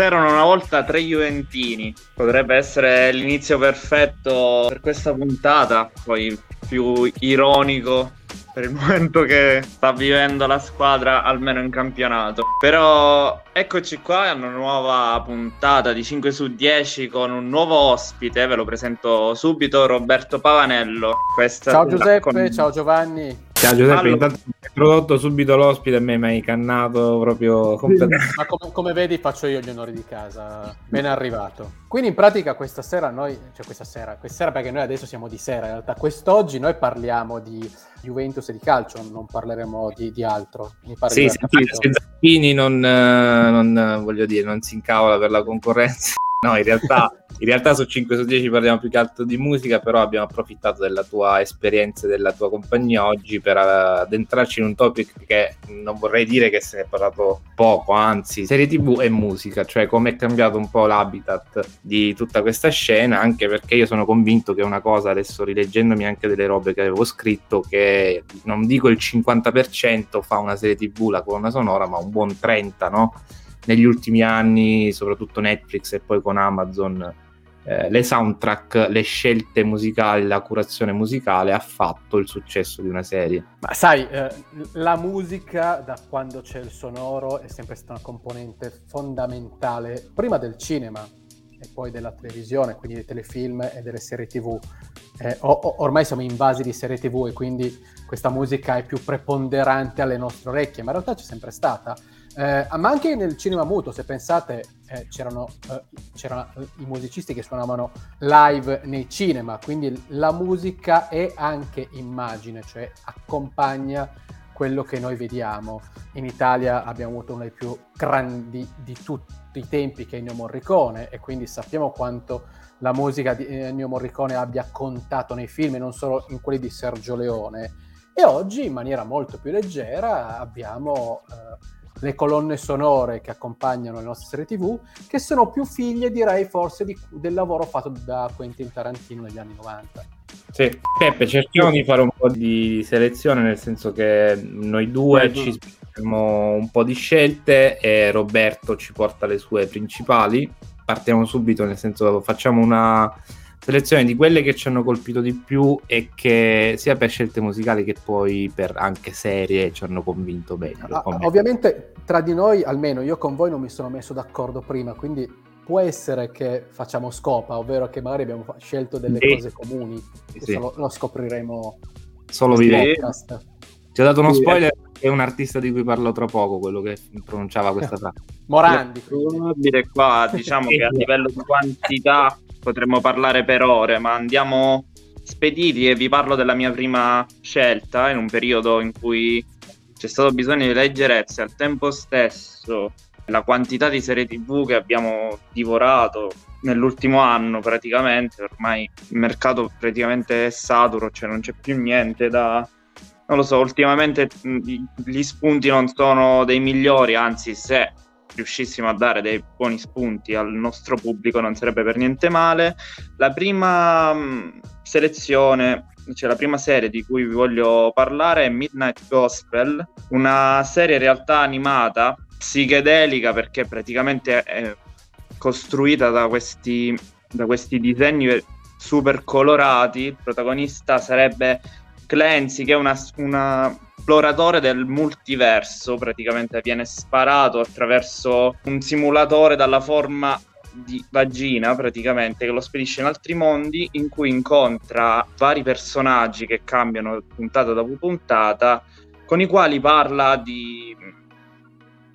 C'erano una volta tre juventini. Potrebbe essere l'inizio perfetto per questa puntata, poi più ironico per il momento che sta vivendo la squadra, almeno in campionato. Però eccoci qua, è una nuova puntata di 5 su 10 con un nuovo ospite. Ve lo presento subito, Roberto Pavanello. Questa ciao Giuseppe, ciao Giovanni. Ciao Giuseppe, allora, intanto mi hai introdotto subito l'ospite e mi hai cannato proprio completamente. Ma come vedi faccio io gli onori di casa, ben arrivato. Quindi in pratica questa sera noi, cioè questa sera perché noi adesso siamo di sera in realtà, quest'oggi noi parliamo di Juventus e di calcio, non parleremo di altro. Sì, se Zappini non voglio dire, non si incavola per la concorrenza. No, in realtà su 5 su 10 parliamo più che altro di musica, però abbiamo approfittato della tua esperienza e della tua compagnia oggi per addentrarci in un topic che non vorrei dire che se ne è parlato poco, anzi, serie TV e musica, cioè come è cambiato un po' l'habitat di tutta questa scena, anche perché io sono convinto che una cosa, adesso rileggendomi anche delle robe che avevo scritto, che non dico il 50% fa una serie TV la colonna sonora, ma un buon 30, no? Negli ultimi anni, soprattutto Netflix e poi con Amazon, le soundtrack, le scelte musicali, la curazione musicale ha fatto il successo di una serie. Ma sai, la musica da quando c'è il sonoro è sempre stata una componente fondamentale, prima del cinema e poi della televisione, quindi dei telefilm e delle serie TV. Ormai siamo invasi di serie TV e quindi questa musica è più preponderante alle nostre orecchie, ma in realtà c'è sempre stata. Ma anche nel cinema muto, se pensate, c'erano i musicisti che suonavano live nei cinema, quindi la musica è anche immagine, cioè accompagna quello che noi vediamo. In Italia abbiamo avuto uno dei più grandi di tutti i tempi che è Ennio Morricone, e quindi sappiamo quanto la musica di Ennio Morricone abbia contato nei film e non solo in quelli di Sergio Leone. E oggi in maniera molto più leggera abbiamo le colonne sonore che accompagnano le nostre serie TV, che sono più figlie, direi, forse del lavoro fatto da Quentin Tarantino negli anni 90. Sì, Peppe, cerchiamo di fare un po' di selezione, nel senso che noi due ci facciamo un po' di scelte e Roberto ci porta le sue principali. Partiamo subito, nel senso facciamo una selezione di quelle che ci hanno colpito di più e che sia per scelte musicali che poi per anche serie ci hanno convinto bene. Ovviamente tra di noi, almeno io con voi non mi sono messo d'accordo prima, quindi può essere che facciamo scopa, ovvero che magari abbiamo scelto delle cose comuni, sì. Lo scopriremo solo vivendo. Ti ho dato uno spoiler, è un artista di cui parlo tra poco, quello che pronunciava questa frase. Morandi. Qua diciamo che a livello di quantità potremmo parlare per ore, ma andiamo spediti e vi parlo della mia prima scelta in un periodo in cui c'è stato bisogno di leggerezza e al tempo stesso la quantità di serie TV che abbiamo divorato nell'ultimo anno praticamente, ormai il mercato praticamente è saturo, cioè non c'è più niente da... Non lo so, ultimamente gli spunti non sono dei migliori, anzi se riuscissimo a dare dei buoni spunti al nostro pubblico non sarebbe per niente male. La prima selezione, cioè la prima serie di cui vi voglio parlare è Midnight Gospel, una serie in realtà animata, psichedelica, perché praticamente è costruita da questi disegni super colorati. Il protagonista sarebbe Clancy, che è una esploratore del multiverso, praticamente viene sparato attraverso un simulatore dalla forma di vagina praticamente, che lo spedisce in altri mondi, in cui incontra vari personaggi che cambiano puntata dopo puntata, con i quali parla di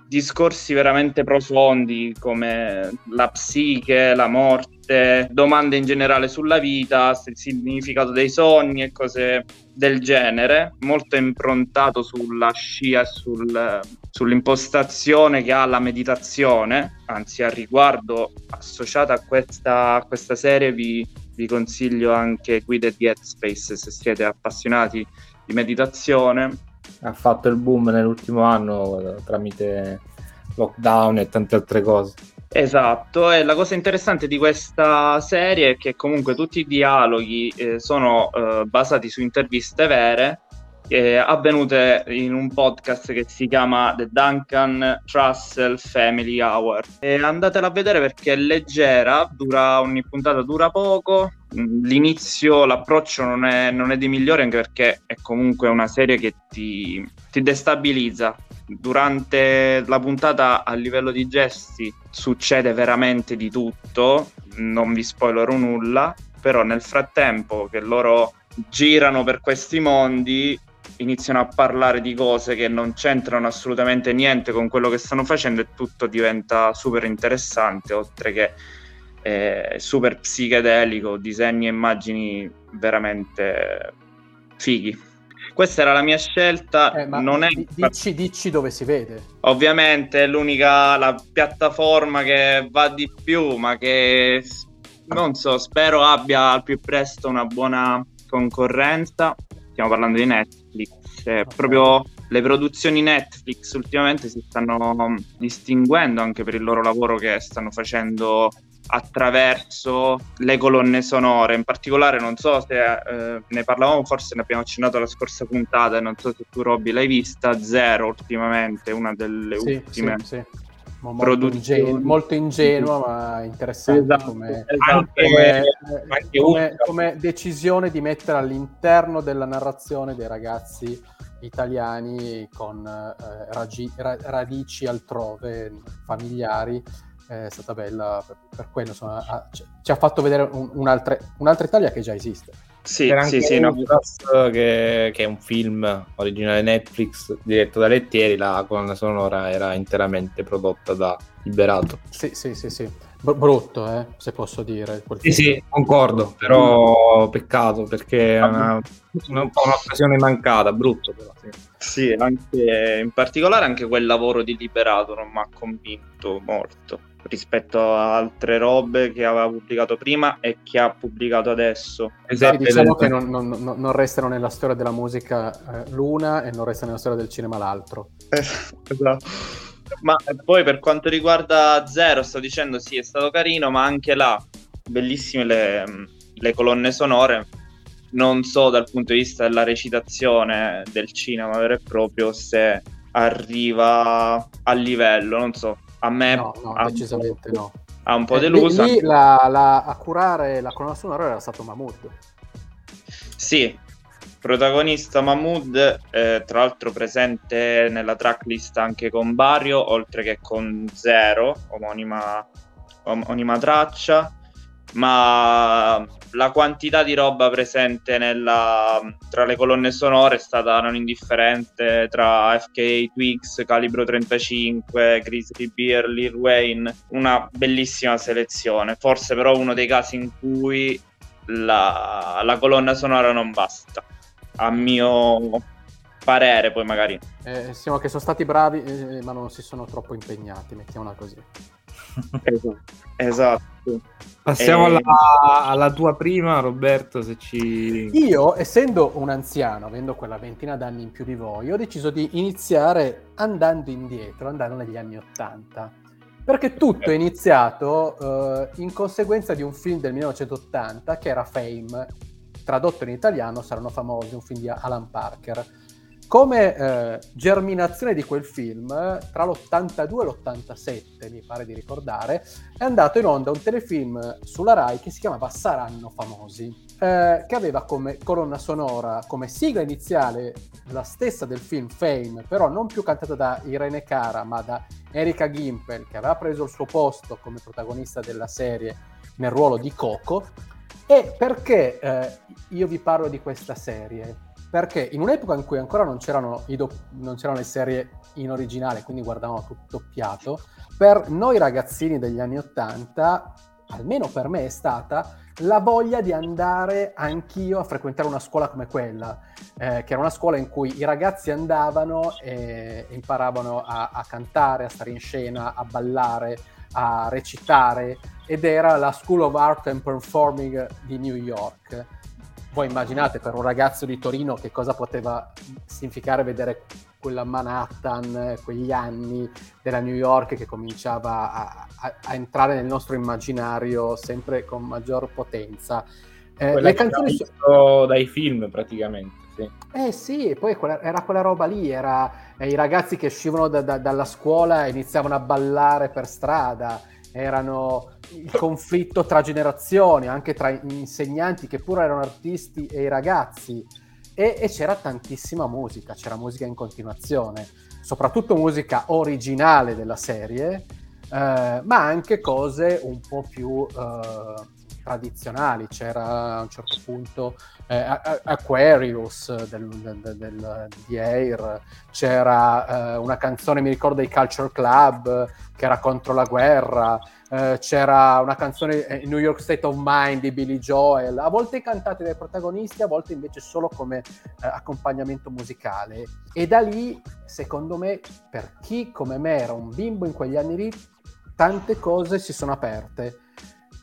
discorsi veramente profondi come la psiche, la morte, domande in generale sulla vita, il significato dei sogni e cose del genere, molto improntato sulla scia e sull'impostazione che ha la meditazione. Anzi, al riguardo, associata a questa serie, vi consiglio anche guide di Headspace se siete appassionati di meditazione. Ha fatto il boom nell'ultimo anno tramite lockdown e tante altre cose. Esatto, e la cosa interessante di questa serie è che comunque tutti i dialoghi sono basati su interviste vere avvenute in un podcast che si chiama The Duncan Trussell Family Hour. Andatela a vedere perché è leggera, dura, ogni puntata dura poco, l'inizio, l'approccio non è dei migliori, anche perché è comunque una serie che ti destabilizza. Durante la puntata a livello di gesti succede veramente di tutto, non vi spoilerò nulla, però nel frattempo che loro girano per questi mondi iniziano a parlare di cose che non c'entrano assolutamente niente con quello che stanno facendo e tutto diventa super interessante, oltre che super psichedelico, disegni e immagini veramente fighi. Questa era la mia scelta, non è... Dici dove si vede. Ovviamente è l'unica, la piattaforma che va di più, ma che non so, spero abbia al più presto una buona concorrenza. Stiamo parlando di Netflix, proprio le produzioni Netflix ultimamente si stanno distinguendo anche per il loro lavoro che stanno facendo attraverso le colonne sonore. In particolare non so se ne parlavamo, forse ne abbiamo accennato alla scorsa puntata, non so se tu Robby l'hai vista, Zero ultimamente, una delle ultime sì. Molto ingenua ma interessante, esatto, come decisione di mettere all'interno della narrazione dei ragazzi italiani con radici altrove, familiari. È stata bella per quello, insomma, ci ha fatto vedere un'altra Italia che già esiste. Che è un film originale Netflix diretto da Lettieri, la colonna sonora era interamente prodotta da Liberato. Sì. Brutto, se posso dire. Sì, concordo, però peccato perché è un po' un'occasione mancata, brutto però. Sì, anche in particolare anche quel lavoro di Liberato non mi ha convinto molto rispetto a altre robe che aveva pubblicato prima e che ha pubblicato adesso. Esatto, diciamo che non restano nella storia della musica l'una e non restano nella storia del cinema l'altro. Esatto. Ma poi per quanto riguarda Zero, sto dicendo sì, è stato carino, ma anche là bellissime le colonne sonore. Non so dal punto di vista della recitazione del cinema vero e proprio se arriva al livello, non so. A me decisamente no. Ha un po' deluso. Lì a curare la colonna sonora era stato Mahmood. Sì, protagonista Mahmood, tra l'altro presente nella tracklist anche con Barrio, oltre che con Zero, omonima traccia, ma la quantità di roba presente tra le colonne sonore è stata non indifferente, tra FKA Twigs, Calibro 35, Grizzly Bear, Lil Wayne, una bellissima selezione, forse però uno dei casi in cui la colonna sonora non basta, a mio parere, poi magari. Siamo che sono stati bravi, ma non si sono troppo impegnati, mettiamola così. Esatto. Passiamo alla tua prima, Roberto, se ci... Io, essendo un anziano, avendo quella ventina d'anni in più di voi, ho deciso di iniziare andando negli anni 80, perché tutto è iniziato in conseguenza di un film del 1980 che era Fame, tradotto in italiano Saranno Famosi, un film di Alan Parker. Come germinazione di quel film, tra l'82 e l'87, mi pare di ricordare, è andato in onda un telefilm sulla Rai che si chiamava Saranno Famosi, che aveva come colonna sonora, come sigla iniziale, la stessa del film Fame, però non più cantata da Irene Cara, ma da Erika Gimpel, che aveva preso il suo posto come protagonista della serie nel ruolo di Coco. E perché io vi parlo di questa serie? Perché in un'epoca in cui ancora non c'erano le serie in originale, quindi guardavamo tutto doppiato, per noi ragazzini degli anni 80, almeno per me è stata la voglia di andare anch'io a frequentare una scuola come quella, che era una scuola in cui i ragazzi andavano e imparavano a cantare, a stare in scena, a ballare, a recitare, ed era la School of Art and Performing di New York. Voi immaginate per un ragazzo di Torino che cosa poteva significare vedere quella Manhattan, quegli anni della New York che cominciava a entrare nel nostro immaginario sempre con maggior potenza. Le canzoni dai film praticamente. Sì. Eh sì, poi era quella roba lì, era i ragazzi che uscivano dalla scuola e iniziavano a ballare per strada, erano il conflitto tra generazioni, anche tra insegnanti che pure erano artisti e i ragazzi, e c'era tantissima musica, c'era musica in continuazione, soprattutto musica originale della serie, ma anche cose un po' più tradizionali. C'era a un certo punto Aquarius di Air, c'era una canzone, mi ricordo, dei Culture Club, che era contro la guerra, c'era una canzone, New York State of Mind di Billy Joel, a volte cantate dai protagonisti, a volte invece solo come accompagnamento musicale. E da lì, secondo me, per chi come me era un bimbo in quegli anni lì, tante cose si sono aperte.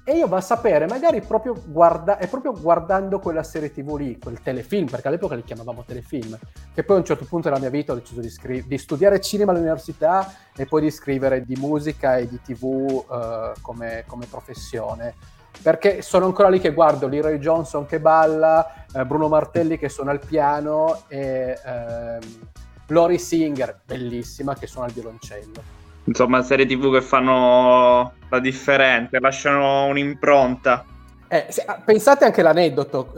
E io va a sapere, magari proprio guardando quella serie TV lì, quel telefilm, perché all'epoca li chiamavamo telefilm, che poi a un certo punto della mia vita ho deciso di studiare cinema all'università e poi di scrivere di musica e di TV come professione. Perché sono ancora lì che guardo Leroy Johnson che balla, Bruno Martelli che suona il piano e Lori Singer, bellissima, che suona il violoncello. Insomma, serie TV che fanno la differenza, lasciano un'impronta. Pensate anche l'aneddoto,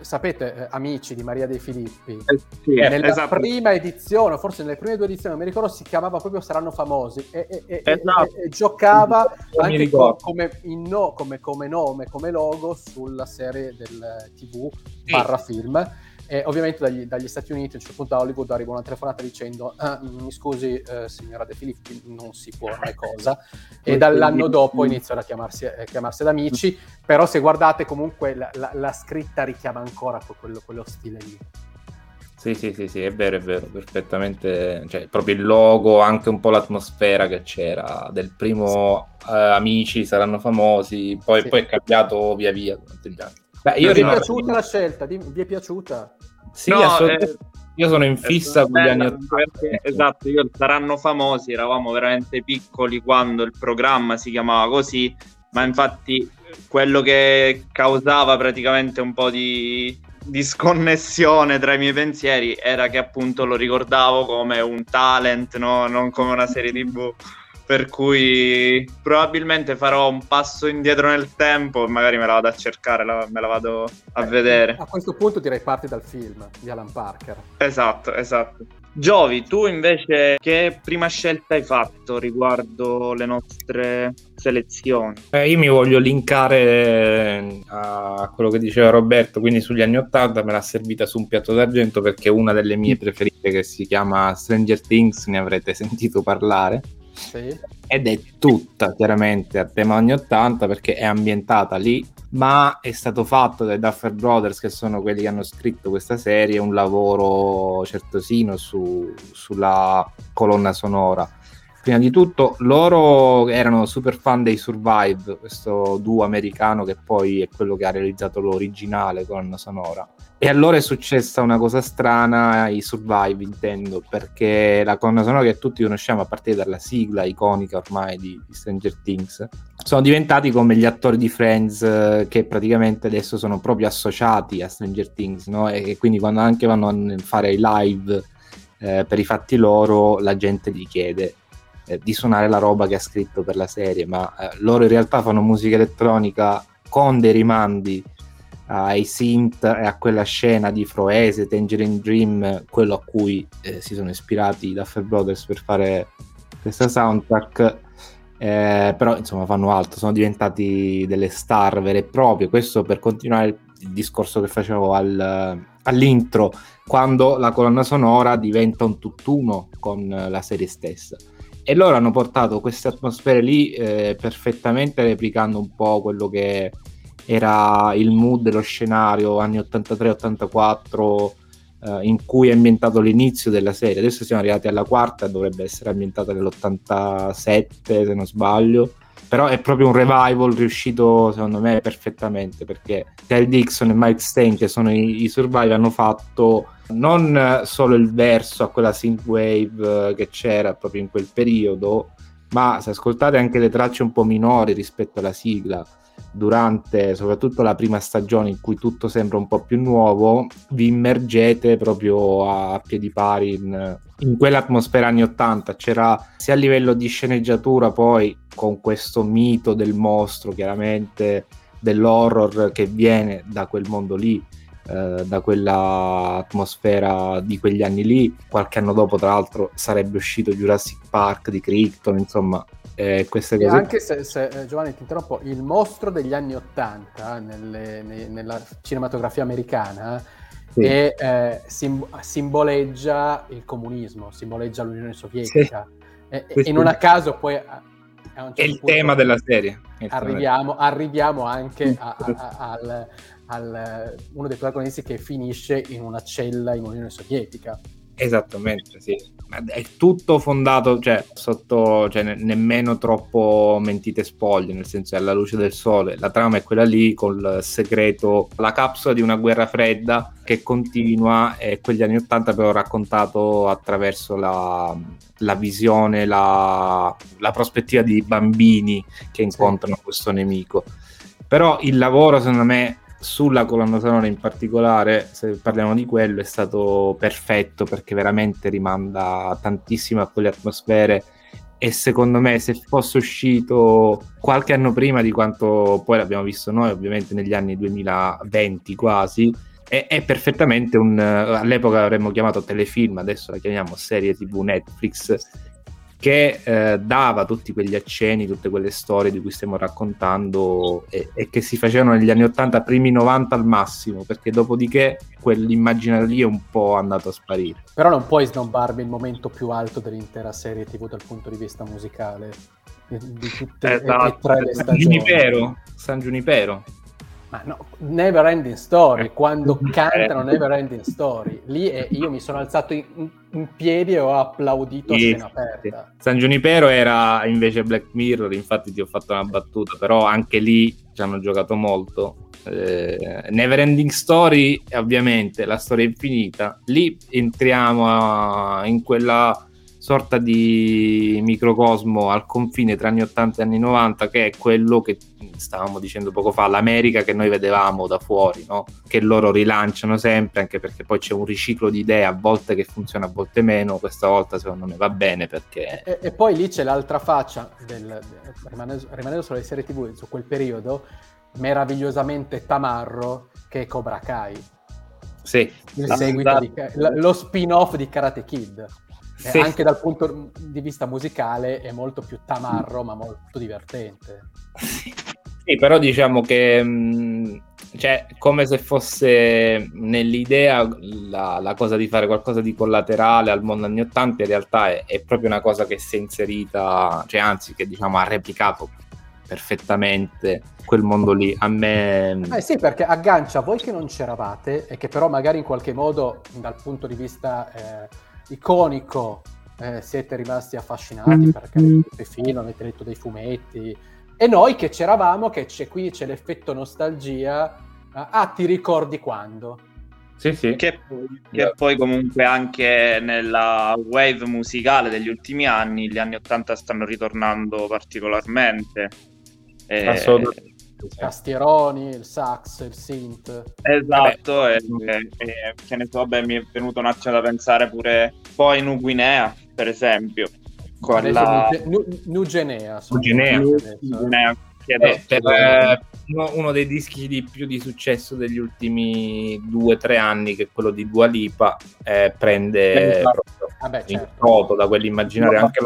sapete, Amici di Maria De Filippi, sì, nella esatto. prima edizione, forse nelle prime due edizioni, mi ricordo, si chiamava proprio Saranno Famosi esatto. e giocava anche come nome, come logo sulla serie del TV sì. /film. E ovviamente dagli Stati Uniti, a un certo punto a Hollywood arriva una telefonata dicendo mi scusi signora De Filippi, non si può mai cosa, e dall'anno dopo iniziano a chiamarsi ad Amici, però se guardate comunque la scritta richiama ancora quello stile lì. Sì, è vero, perfettamente, cioè proprio il logo, anche un po' l'atmosfera che c'era del primo Amici Saranno Famosi, poi è cambiato via via durante gli anni. Beh, vi è piaciuta la scelta? Vi è piaciuta? Sì, no, io sono in fissa con gli anni 80. Esatto, io Saranno Famosi, eravamo veramente piccoli quando il programma si chiamava così, ma infatti quello che causava praticamente un po' di disconnessione tra i miei pensieri era che appunto lo ricordavo come un talent, no? Non come una serie TV. Per cui probabilmente farò un passo indietro nel tempo e magari me la vado a cercare, me la vado a vedere. A questo punto direi parti dal film di Alan Parker. Esatto. Giovi, tu invece che prima scelta hai fatto riguardo le nostre selezioni? Io mi voglio linkare a quello che diceva Roberto, quindi sugli anni 80 me l'ha servita su un piatto d'argento perché è una delle mie preferite, che si chiama Stranger Things, ne avrete sentito parlare. Sì. Ed è tutta chiaramente a tema anni 80 perché è ambientata lì, ma è stato fatto dai Duffer Brothers, che sono quelli che hanno scritto questa serie, un lavoro certosino sulla colonna sonora. Prima di tutto loro erano super fan dei Survive, questo duo americano che poi è quello che ha realizzato l'originale colonna sonora. E allora è successa una cosa strana, i Survive intendo, perché la colonna sonora che tutti conosciamo a partire dalla sigla iconica ormai di Stranger Things, sono diventati come gli attori di Friends, che praticamente adesso sono proprio associati a Stranger Things, no? E quindi quando anche vanno a fare i live per i fatti loro, la gente gli chiede di suonare la roba che ha scritto per la serie, ma loro in realtà fanno musica elettronica con dei rimandi ai synth e a quella scena di Froese, Tangerine Dream, quello a cui si sono ispirati i Duffer Brothers per fare questa soundtrack, però insomma fanno altro, sono diventati delle star vere e proprie. Questo per continuare il discorso che facevo all'intro, quando la colonna sonora diventa un tutt'uno con la serie stessa. E loro hanno portato queste atmosfere lì perfettamente, replicando un po' quello che era il mood, lo scenario anni 83-84 in cui è ambientato l'inizio della serie. Adesso siamo arrivati alla quarta, dovrebbe essere ambientata nell'87 se non sbaglio, però è proprio un revival riuscito secondo me perfettamente, perché Terry Dixon e Mike Stein, che sono i Survive, hanno fatto non solo il verso a quella synthwave che c'era proprio in quel periodo, ma se ascoltate anche le tracce un po' minori rispetto alla sigla, durante soprattutto la prima stagione, in cui tutto sembra un po' più nuovo, vi immergete proprio a piedi pari in quell'atmosfera anni 80. C'era sia a livello di sceneggiatura, poi con questo mito del mostro, chiaramente dell'horror che viene da quel mondo lì, da quella atmosfera di quegli anni lì. Qualche anno dopo, tra l'altro, sarebbe uscito Jurassic Park di Crichton, insomma, queste cose. Anche se Giovanni, ti interrompo, il mostro degli anni 80 nella cinematografia americana sì. simboleggia il comunismo, simboleggia l'Unione Sovietica sì. e non a caso poi a un certo è il punto, tema della serie arriviamo anche al uno dei protagonisti che finisce in una cella in Unione Sovietica. Esattamente, sì. È tutto fondato, nemmeno troppo mentite spoglie, nel senso, è alla luce del sole. La trama è quella lì, col segreto, la capsula di una guerra fredda che continua, e quegli anni 80 però raccontato attraverso la visione, la prospettiva di bambini che incontrano sì. questo nemico. Però il lavoro, secondo me, sulla colonna sonora in particolare, se parliamo di quello, è stato perfetto, perché veramente rimanda tantissimo a quelle atmosfere, e secondo me, se fosse uscito qualche anno prima di quanto poi l'abbiamo visto noi, ovviamente negli anni 2020 quasi, è perfettamente all'epoca avremmo chiamato telefilm, adesso la chiamiamo serie TV Netflix, che dava tutti quegli accenni, tutte quelle storie di cui stiamo raccontando e che si facevano negli anni 80, primi 90 al massimo, perché dopodiché quell'immaginario lì è un po' andato a sparire. Però non puoi snobbarmi il momento più alto dell'intera serie TV dal punto di vista musicale, di tutte e tre le stagioni. San Junipero. Ma no, Never Ending Story, quando cantano Never Ending Story, lì io mi sono alzato in piedi e ho applaudito a scena aperta. San Junipero era invece Black Mirror, infatti ti ho fatto una battuta, però anche lì ci hanno giocato molto. Never Ending Story, ovviamente, la storia infinita, lì entriamo in quella sorta di microcosmo al confine tra anni 80 e anni 90, che è quello che stavamo dicendo poco fa, l'America che noi vedevamo da fuori, no? Che loro rilanciano sempre, anche perché poi c'è un riciclo di idee, a volte che funziona, a volte meno. Questa volta secondo me va bene, perché e poi lì c'è l'altra faccia rimanendo sulle serie TV, su quel periodo meravigliosamente tamarro che è Cobra Kai, sì, il seguito lo spin-off di Karate Kid. Sì. Anche dal punto di vista musicale è molto più tamarro, ma molto divertente. Sì, però diciamo che come se fosse nell'idea la cosa di fare qualcosa di collaterale al mondo anni 80, in realtà è proprio una cosa che si è inserita, ha replicato perfettamente quel mondo lì. A me sì, perché aggancia voi che non c'eravate e che però magari in qualche modo dal punto di vista iconico siete rimasti affascinati perché avete letto i film, avete letto dei fumetti, e noi che c'eravamo, che c'è l'effetto nostalgia, ti ricordi quando? Sì. Che poi comunque anche nella wave musicale degli ultimi anni, gli anni 80 stanno ritornando particolarmente. Assolutamente. Tastieroni, il sax, il synth. Esatto, e che ne so, mi è venuto un attimo da pensare pure poi New Guinea, per esempio. New Guinea. Uno dei dischi di successo degli ultimi 2-3 anni, che è quello di Dua Lipa, prende in foto da quell'immaginario. Anche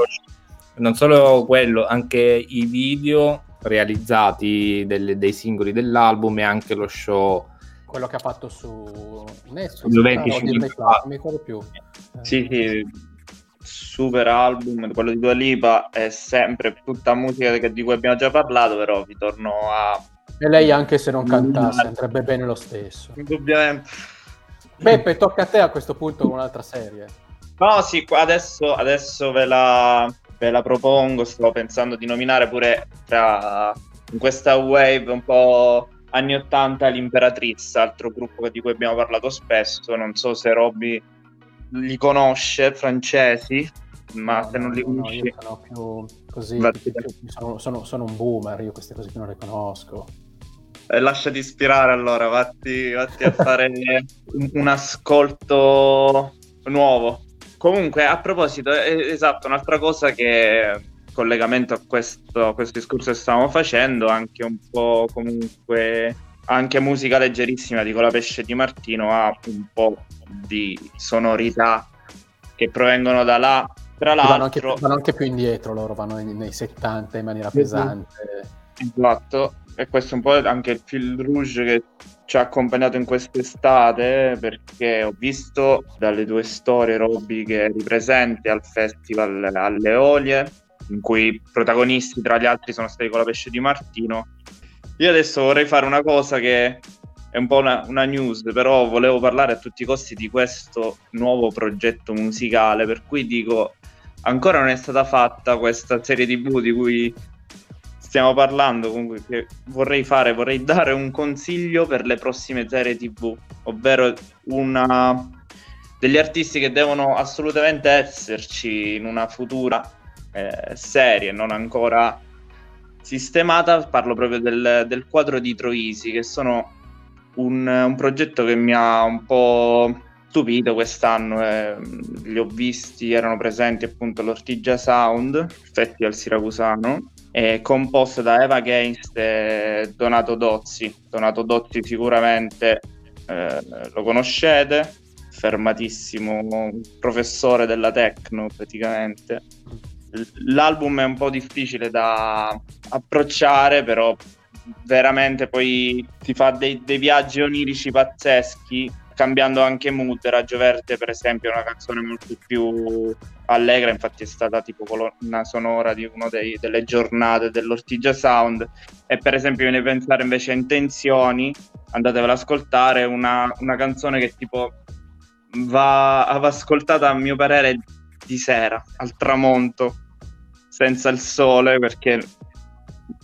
non solo quello, anche i video realizzati dei singoli dell'album, e anche lo show, quello che ha fatto su Juventus, non mi ricordo più. Sì, super album, quello di Dua Lipa, è sempre tutta musica di cui abbiamo già parlato, però ritorno a... E lei anche se non cantasse andrebbe bene lo stesso. Indubbiamente. Beppe, tocca a te a questo punto con un'altra serie. No, sì, adesso ve la propongo, stavo pensando di nominare pure in questa wave un po' anni 80 l'Imperatrice, altro gruppo di cui abbiamo parlato spesso. Non so se Robby li conosce, francesi, ma se non li conosci... No, io sono più così. Sono un boomer, io queste cose che non le conosco. Lasciati ispirare allora, vatti a fare un ascolto nuovo. Comunque, a proposito, esatto, un'altra cosa che, collegamento a questo discorso che stavamo facendo, anche un po' comunque, anche musica leggerissima di Colapesce Dimartino ha un po' di sonorità che provengono da là. Tra l'altro vanno anche più indietro loro, vanno nei 70 in maniera pesante. Esatto, e questo è un po' anche il fil rouge che ci ha accompagnato in quest'estate, perché ho visto dalle due storie Robby che eri presente al festival alle Olie, in cui i protagonisti tra gli altri sono stati Colapesce Dimartino. Io adesso vorrei fare una cosa che è un po' una news, però volevo parlare a tutti i costi di questo nuovo progetto musicale, per cui dico, ancora non è stata fatta questa serie TV di cui stiamo parlando, comunque che vorrei dare un consiglio per le prossime serie TV, ovvero degli artisti che devono assolutamente esserci in una futura serie non ancora sistemata. Parlo proprio del Quadro di Troisi, che sono un progetto che mi ha un po' stupito quest'anno, li ho visti, erano presenti appunto l'Ortigia Sound, il festival siracusano, composto da Eva Gainst e Donato Dozzi. Donato Dozzi sicuramente lo conoscete, fermatissimo professore della techno praticamente. L'album è un po' difficile da approcciare, però veramente poi ti fa dei viaggi onirici pazzeschi, cambiando anche mood. Raggioverte per esempio è una canzone molto più allegra, infatti è stata tipo colonna sonora di una delle giornate dell'Ortigia Sound. E per esempio viene a pensare invece a Intenzioni, andatevela ad ascoltare, una canzone che tipo va ascoltata a mio parere di sera, al tramonto, senza il sole, perché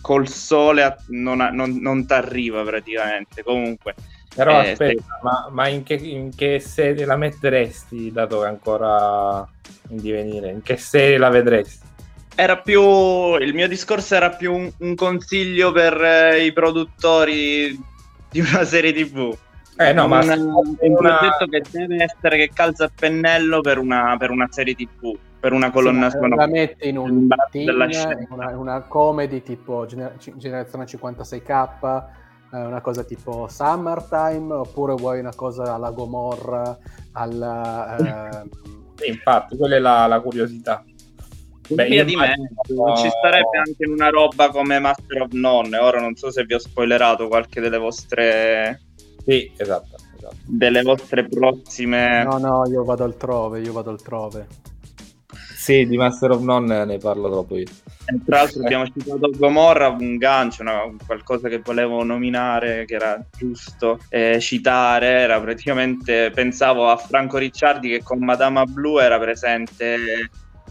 col sole non t'arriva praticamente. Comunque però aspetta, ma in che serie la metteresti, dato che ancora in divenire, in che serie la vedresti? Era più, il mio discorso era più un consiglio per i produttori di una serie TV. Un progetto che deve essere, che calza a pennello per una serie TV, per una colonna sonora. La metti in un team, una comedy tipo Generazione 56K, una cosa tipo Summertime, oppure vuoi una cosa alla Gomorra, alla... Sì, infatti, quella è la curiosità. Beh, di me, ci starebbe anche una roba come Master of None. Ora non so se vi ho spoilerato qualche delle vostre... Sì, esatto. Delle vostre prossime... No, io vado altrove. Sì, di Master of None ne parlo troppo io. E tra l'altro abbiamo citato Gomorra, un gancio, qualcosa che volevo nominare, che era giusto citare, era praticamente, pensavo a Franco Ricciardi che con Madama Blu era presente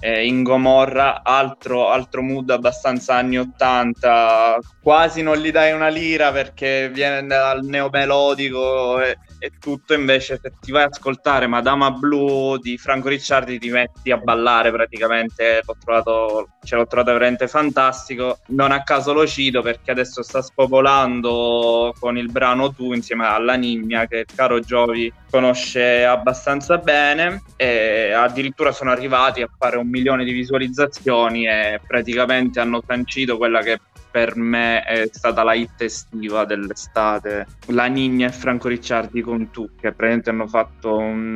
in Gomorra, altro mood abbastanza anni 80, quasi non gli dai una lira perché viene dal neomelodico e tutto. Invece se ti vai ad ascoltare Madama Blu di Franco Ricciardi ti metti a ballare praticamente. Ce l'ho trovato veramente fantastico, non a caso lo cito perché adesso sta spopolando con il brano Tu insieme alla Niña, che il caro Giovi conosce abbastanza bene, e addirittura sono arrivati a fare 1 milione di visualizzazioni e praticamente hanno sancito quella che per me è stata la hit estiva dell'estate, La Niña e Franco Ricciardi con Tu, che praticamente hanno fatto un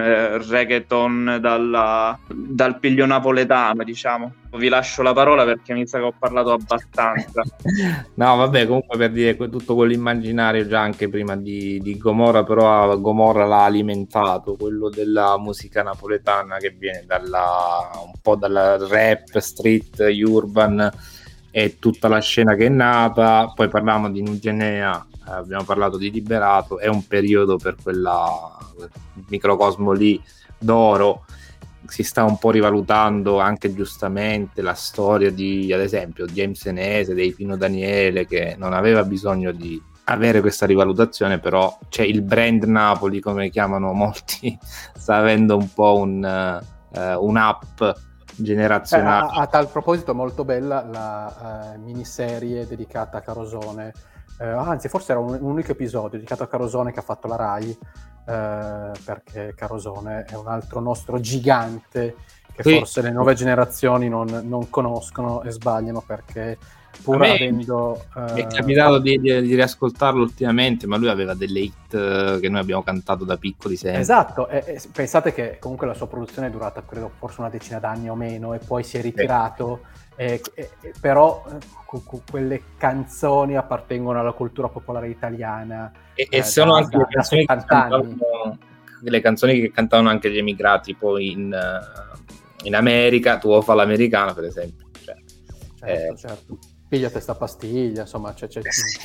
reggaeton dal piglio napoletano, diciamo. Vi lascio la parola perché mi sa che ho parlato abbastanza. No, vabbè, comunque per dire tutto quell'immaginario già anche prima di Gomorra, però Gomorra l'ha alimentato, quello della musica napoletana che viene un po' dalla rap, street, urban e tutta la scena che è nata. Poi parliamo di Nugenea, abbiamo parlato di Liberato, è un periodo per quel microcosmo lì d'oro. Si sta un po' rivalutando anche giustamente la storia di, ad esempio, James Enese, dei Pino Daniele, che non aveva bisogno di avere questa rivalutazione, però c'è il brand Napoli, come chiamano molti, sta avendo un po' un up generazionale. A tal proposito, molto bella la miniserie dedicata a Carosone, anzi forse era un unico episodio dedicato a Carosone che ha fatto la Rai, perché Carosone è un altro nostro gigante che sì, forse le nuove generazioni non conoscono e sbagliano, perché pur avendo... Mi è capitato di riascoltarlo ultimamente, ma lui aveva delle hit che noi abbiamo cantato da piccoli sempre. Esatto, e pensate che comunque la sua produzione è durata credo forse una decina d'anni o meno, e poi si è ritirato, però quelle canzoni appartengono alla cultura popolare italiana. E sono anche da 70 anni. Le canzoni che cantavano anche gli emigrati poi in America, Tu fa l'americana per esempio. Cioè, certo. Pigliate sta pastiglia, insomma, c'è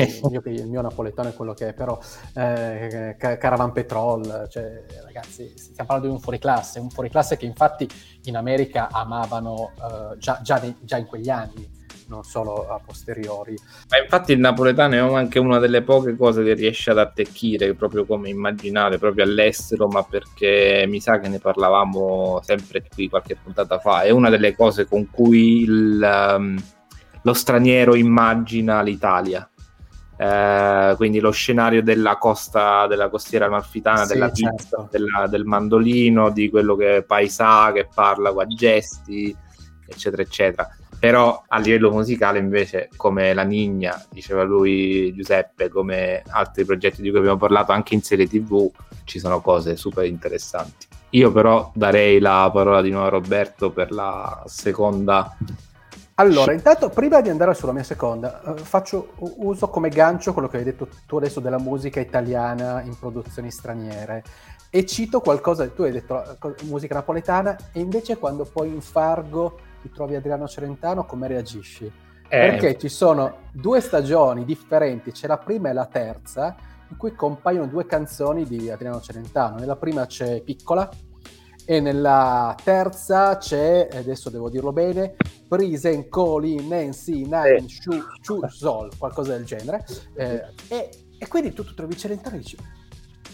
il mio napoletano è quello che è, però Caravan Petrol, cioè, ragazzi, stiamo parlando di un fuoriclasse che infatti in America amavano già in quegli anni, non solo a posteriori. Ma infatti il napoletano è anche una delle poche cose che riesce ad attecchire, proprio come immaginare, proprio all'estero, ma perché mi sa che ne parlavamo sempre qui qualche puntata fa, è una delle cose con cui lo straniero immagina l'Italia, quindi lo scenario della costiera amalfitana, sì, della pizza, certo, del mandolino, di quello che paesà, che parla con gesti, eccetera eccetera. Però a livello musicale invece, come La Niña, diceva lui Giuseppe, come altri progetti di cui abbiamo parlato anche in serie TV, ci sono cose super interessanti. Io però darei la parola di nuovo a Roberto per la seconda. Allora, intanto, prima di andare sulla mia seconda, faccio uso come gancio quello che hai detto tu adesso della musica italiana in produzioni straniere. E cito qualcosa, tu hai detto musica napoletana, e invece quando poi in Fargo ti trovi Adriano Celentano, come reagisci? Perché ci sono due stagioni differenti, c'è la prima e la terza, in cui compaiono due canzoni di Adriano Celentano. Nella prima c'è Piccola e nella terza c'è, adesso devo dirlo bene, Prisen, Coli, Nancy, Nine, Chu, Sol, qualcosa del genere. E quindi tu trovi Celentano e dici,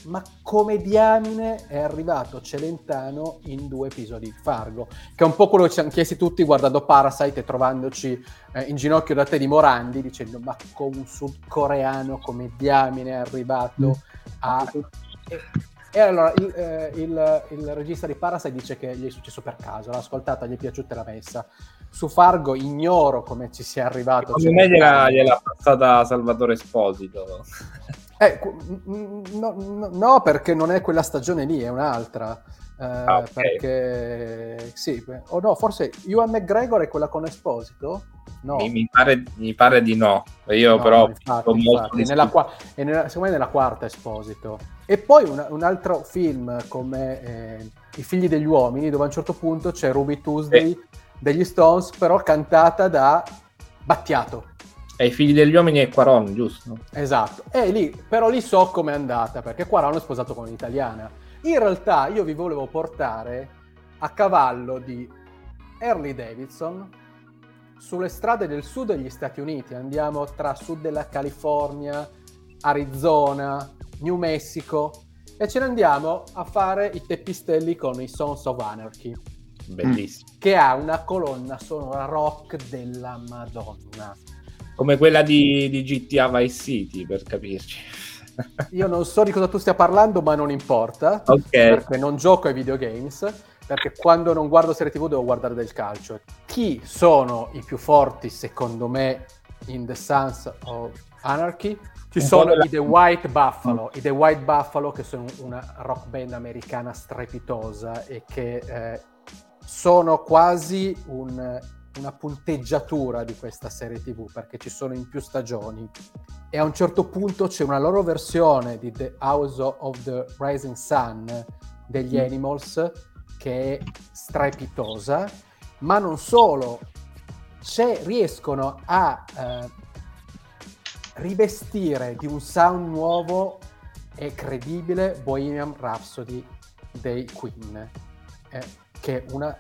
ma come diamine è arrivato Celentano in due episodi di Fargo, che è un po' quello che ci hanno chiesti tutti guardando Parasite e trovandoci in ginocchio da te di Morandi, dicendo ma con un sudcoreano come diamine è arrivato a... E allora il regista di Parasite dice che gli è successo per caso, l'ha ascoltata, gli è piaciuta e l'ha messa. Su Fargo ignoro come ci sia arrivato. Secondo me gliela passata Salvatore Esposito. No, perché non è quella stagione lì, è un'altra. Okay. Perché sì, o no, forse Ewan McGregor è quella con Esposito? No. Mi pare di no. Io no, però infatti, secondo me nella quarta Esposito. E poi un altro film come I figli degli uomini, dove a un certo punto c'è Ruby Tuesday degli Stones, però cantata da Battiato. E I figli degli uomini è Quaron, giusto? Esatto, e lì, però lì so com'è andata, perché Quaron è sposato con un'italiana. In realtà io vi volevo portare a cavallo di Harley Davidson sulle strade del sud degli Stati Uniti. Andiamo tra sud della California, Arizona, New Mexico, e ce ne andiamo a fare i teppistelli con i Sons of Anarchy. Bellissimo. Che ha una colonna sonora rock della Madonna. Come quella di GTA Vice City, per capirci. Io non so di cosa tu stia parlando, ma non importa, okay, perché non gioco ai videogames, perché quando non guardo serie TV devo guardare del calcio. Chi sono i più forti, secondo me, in The Sons of Anarchy? Ci sono i The White Buffalo, che sono una rock band americana strepitosa e che sono quasi una punteggiatura di questa serie TV, perché ci sono in più stagioni, e a un certo punto c'è una loro versione di The House of the Rising Sun degli Animals che è strepitosa, ma non solo, riescono a rivestire di un sound nuovo e credibile Bohemian Rhapsody dei Queen, che una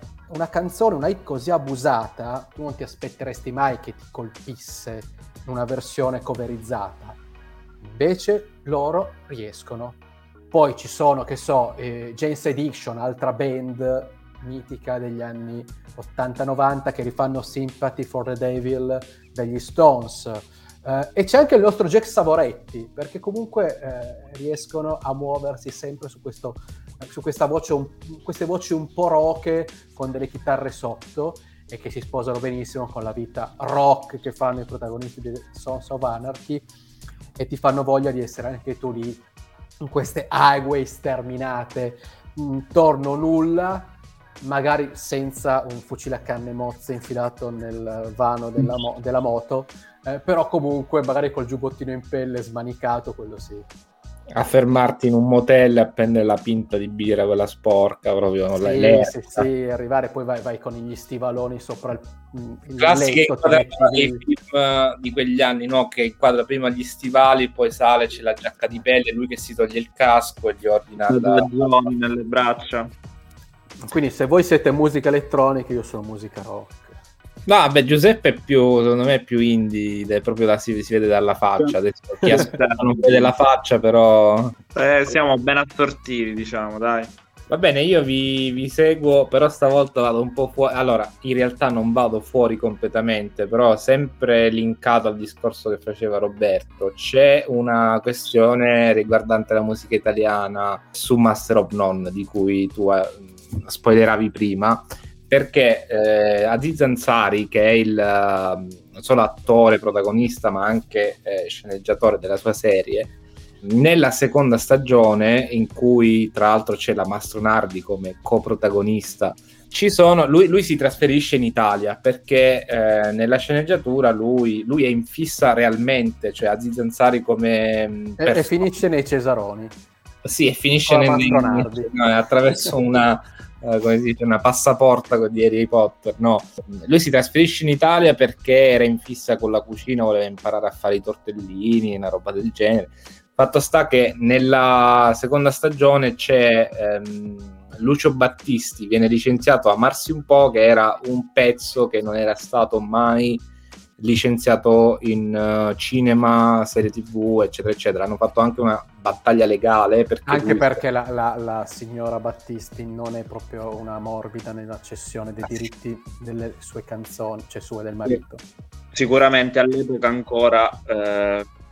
canzone, una hit così abusata, tu non ti aspetteresti mai che ti colpisse in una versione coverizzata. Invece loro riescono. Poi ci sono, Jane's Addiction, altra band mitica degli anni 80-90 che rifanno Sympathy for the Devil degli Stones. E c'è anche il nostro Jack Savoretti, perché comunque riescono a muoversi sempre su questo, su questa voce, queste voci un po' roche con delle chitarre sotto, e che si sposano benissimo con la vita rock che fanno i protagonisti di Sons of Anarchy, e ti fanno voglia di essere anche tu lì in queste highway sterminate intorno nulla, magari senza un fucile a canne mozze infilato nel vano della moto, però comunque magari col giubbottino in pelle smanicato, quello sì, a fermarti in un motel e appendere la pinta di birra quella sporca, proprio non l'hai sì, sì, arrivare poi vai con gli stivaloni sopra il letto, dei film di quegli anni, no? Che inquadra prima gli stivali, poi sale, c'è la giacca di pelle, lui che si toglie il casco e gli ordina nelle braccia. Quindi se voi siete musica elettronica, io sono musica rock. No, beh, Giuseppe è più, secondo me, è più indie, proprio si vede dalla faccia. Adesso chi aspetta non vede la faccia, però... siamo ben assortiti, diciamo, dai. Va bene, io vi seguo, però stavolta vado un po' fuori. Allora, in realtà non vado fuori completamente, però sempre linkato al discorso che faceva Roberto. C'è una questione riguardante la musica italiana su Master of None, di cui tu spoileravi prima, perché Aziz Ansari, che è il non solo attore protagonista ma anche sceneggiatore della sua serie, nella seconda stagione, in cui tra l'altro c'è la Mastronardi come coprotagonista, lui si trasferisce in Italia perché nella sceneggiatura lui è in fissa realmente, cioè Aziz Ansari come e finisce nei Cesaroni, sì, e finisce attraverso una come si dice, una passaporta di Harry Potter, no? Lui si trasferisce in Italia perché era in fissa con la cucina, voleva imparare a fare i tortellini, una roba del genere. Fatto sta che nella seconda stagione c'è Lucio Battisti, viene licenziato a Marsi un po', che era un pezzo che non era stato mai licenziato in cinema, serie TV, eccetera eccetera. Hanno fatto anche una battaglia legale perché la signora Battisti non è proprio una morbida nella cessione dei diritti delle sue canzoni, cioè sue, del marito. Sicuramente all'epoca ancora